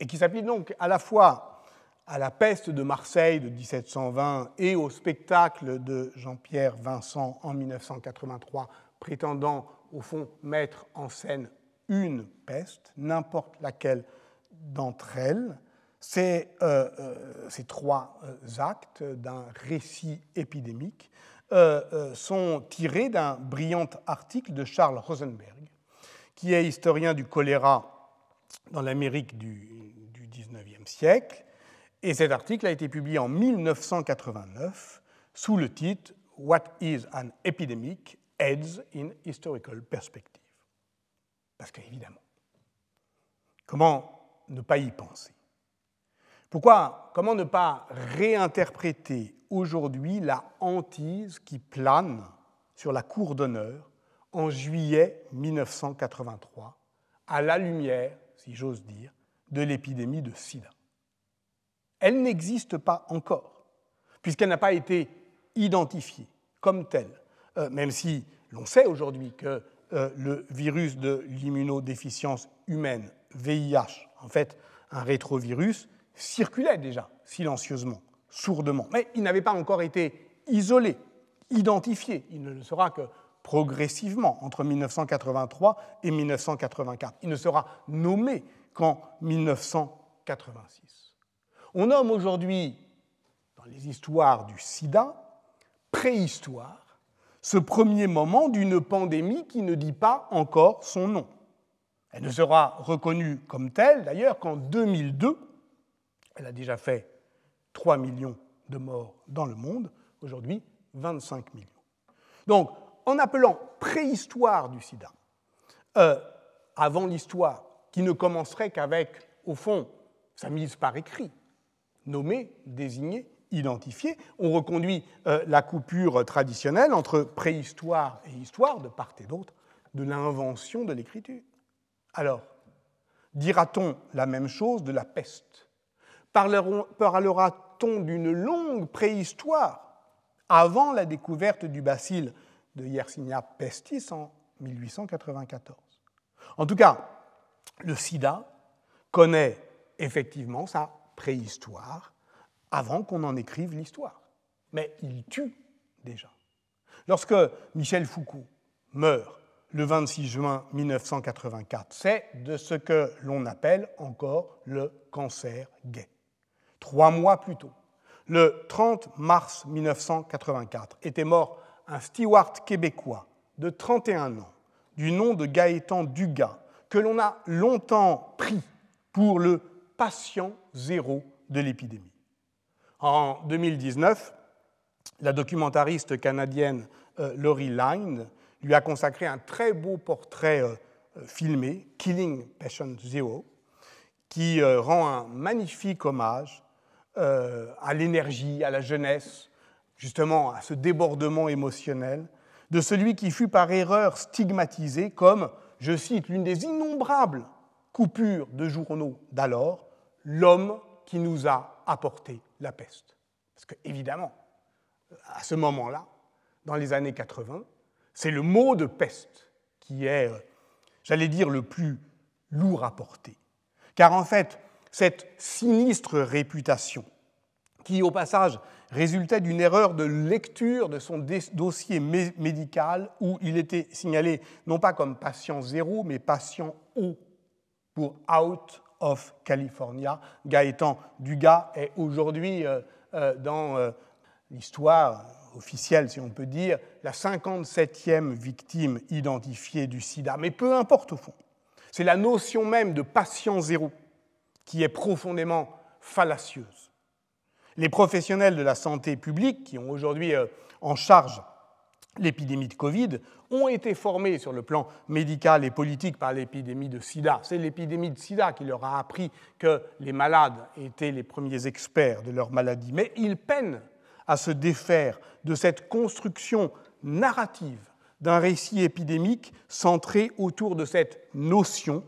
et qui s'applique donc à la fois à la peste de Marseille de 1720 et au spectacle de Jean-Pierre Vincent en 1983, prétendant au fond mettre en scène une peste, n'importe laquelle d'entre elles, ces trois actes d'un récit épidémique sont tirés d'un brillant article de Charles Rosenberg, qui est historien du choléra dans l'Amérique du XIXe siècle. Et cet article a été publié en 1989 sous le titre « What is an epidemic? AIDS in historical perspective ». Parce qu'évidemment, comment ne pas y penser? Pourquoi? Comment ne pas réinterpréter aujourd'hui la hantise qui plane sur la Cour d'honneur en juillet 1983, à la lumière, si j'ose dire, de l'épidémie de sida? Elle n'existe pas encore, puisqu'elle n'a pas été identifiée comme telle, même si l'on sait aujourd'hui que le virus de l'immunodéficience humaine, VIH, en fait un rétrovirus, circulait déjà silencieusement, sourdement. Mais il n'avait pas encore été isolé, identifié. Il ne le sera que progressivement, entre 1983 et 1984. Il ne sera nommé qu'en 1986. On nomme aujourd'hui, dans les histoires du sida, préhistoire, ce premier moment d'une pandémie qui ne dit pas encore son nom. Elle ne sera reconnue comme telle, d'ailleurs, qu'en 2002. Elle a déjà fait 3 millions de morts dans le monde, aujourd'hui 25 millions. Donc, en appelant préhistoire du sida, avant l'histoire, qui ne commencerait qu'avec, au fond, sa mise par écrit, nommée, désignée, identifiée, on reconduit la coupure traditionnelle entre préhistoire et histoire, de part et d'autre, de l'invention de l'écriture. Alors, dira-t-on la même chose de la peste? Parlera-t-on d'une longue préhistoire avant la découverte du bacille de Yersinia pestis en 1894. En tout cas, le sida connaît effectivement sa préhistoire avant qu'on en écrive l'histoire. Mais il tue déjà. Lorsque Michel Foucault meurt le 26 juin 1984, c'est de ce que l'on appelle encore le cancer gay. 3 mois plus tôt, le 30 mars 1984, était mort un steward québécois de 31 ans, du nom de Gaétan Dugas, que l'on a longtemps pris pour le patient zéro de l'épidémie. En 2019, la documentariste canadienne Laurie Line lui a consacré un très beau portrait filmé, « Killing Patient Zero », qui rend un magnifique hommage à l'énergie, à la jeunesse, justement à ce débordement émotionnel, de celui qui fut par erreur stigmatisé comme, je cite, l'une des innombrables coupures de journaux d'alors, l'homme qui nous a apporté la peste. Parce que, évidemment, à ce moment-là, dans les années 80, c'est le mot de peste qui est, j'allais dire, le plus lourd à porter. Car en fait, cette sinistre réputation, qui au passage résultait d'une erreur de lecture de son dossier médical où il était signalé non pas comme patient zéro, mais patient O pour Out of California. Gaétan Dugas est aujourd'hui dans l'histoire officielle, si on peut dire, la 57e victime identifiée du sida. Mais peu importe au fond. C'est la notion même de patient zéro qui est profondément fallacieuse. Les professionnels de la santé publique, qui ont aujourd'hui en charge l'épidémie de Covid, ont été formés sur le plan médical et politique par l'épidémie de sida. C'est l'épidémie de sida qui leur a appris que les malades étaient les premiers experts de leur maladie. Mais ils peinent à se défaire de cette construction narrative d'un récit épidémique centré autour de cette notion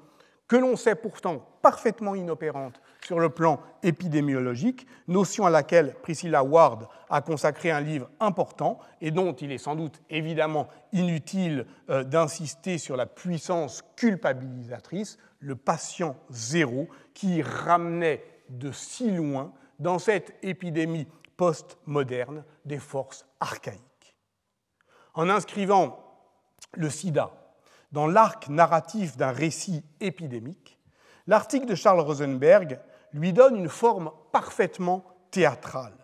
que l'on sait pourtant parfaitement inopérante sur le plan épidémiologique, notion à laquelle Priscilla Ward a consacré un livre important et dont il est sans doute évidemment inutile d'insister sur la puissance culpabilisatrice, le patient zéro, qui ramenait de si loin dans cette épidémie post-moderne des forces archaïques. En inscrivant le sida dans l'arc narratif d'un récit épidémique, l'article de Charles Rosenberg lui donne une forme parfaitement théâtrale.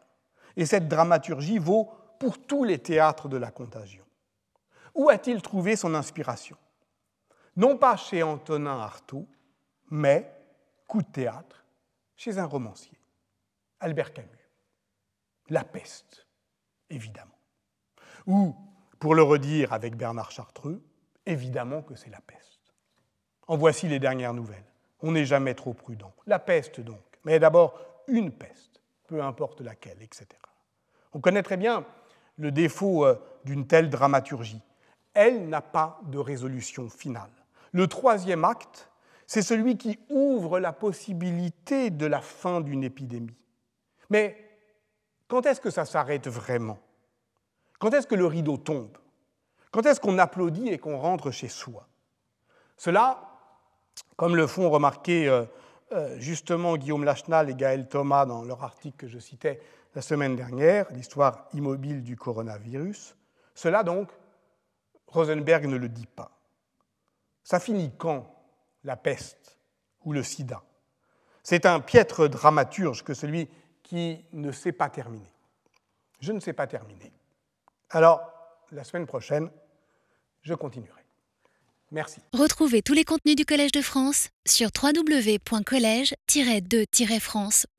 Et cette dramaturgie vaut pour tous les théâtres de la contagion. Où a-t-il trouvé son inspiration ? Non pas chez Antonin Artaud, mais, coup de théâtre, chez un romancier, Albert Camus. La peste, évidemment. Ou, pour le redire avec Bernard Chartreux, évidemment que c'est la peste. En voici les dernières nouvelles. On n'est jamais trop prudent. La peste, donc, mais d'abord une peste, peu importe laquelle, etc. On connaît très bien le défaut d'une telle dramaturgie. Elle n'a pas de résolution finale. Le troisième acte, c'est celui qui ouvre la possibilité de la fin d'une épidémie. Mais quand est-ce que ça s'arrête vraiment ? Quand est-ce que le rideau tombe ? Quand est-ce qu'on applaudit et qu'on rentre chez soi ? Cela, comme le font remarquer justement Guillaume Lachenal et Gaël Thomas dans leur article que je citais la semaine dernière, l'histoire immobile du coronavirus, cela donc, Rosenberg ne le dit pas. Ça finit quand, la peste ou le sida ? C'est un piètre dramaturge que celui qui ne sait pas terminer. Je ne sais pas terminer. Alors, la semaine prochaine, je continuerai. Merci. Retrouvez tous les contenus du Collège de France sur www.college-2-france.fr.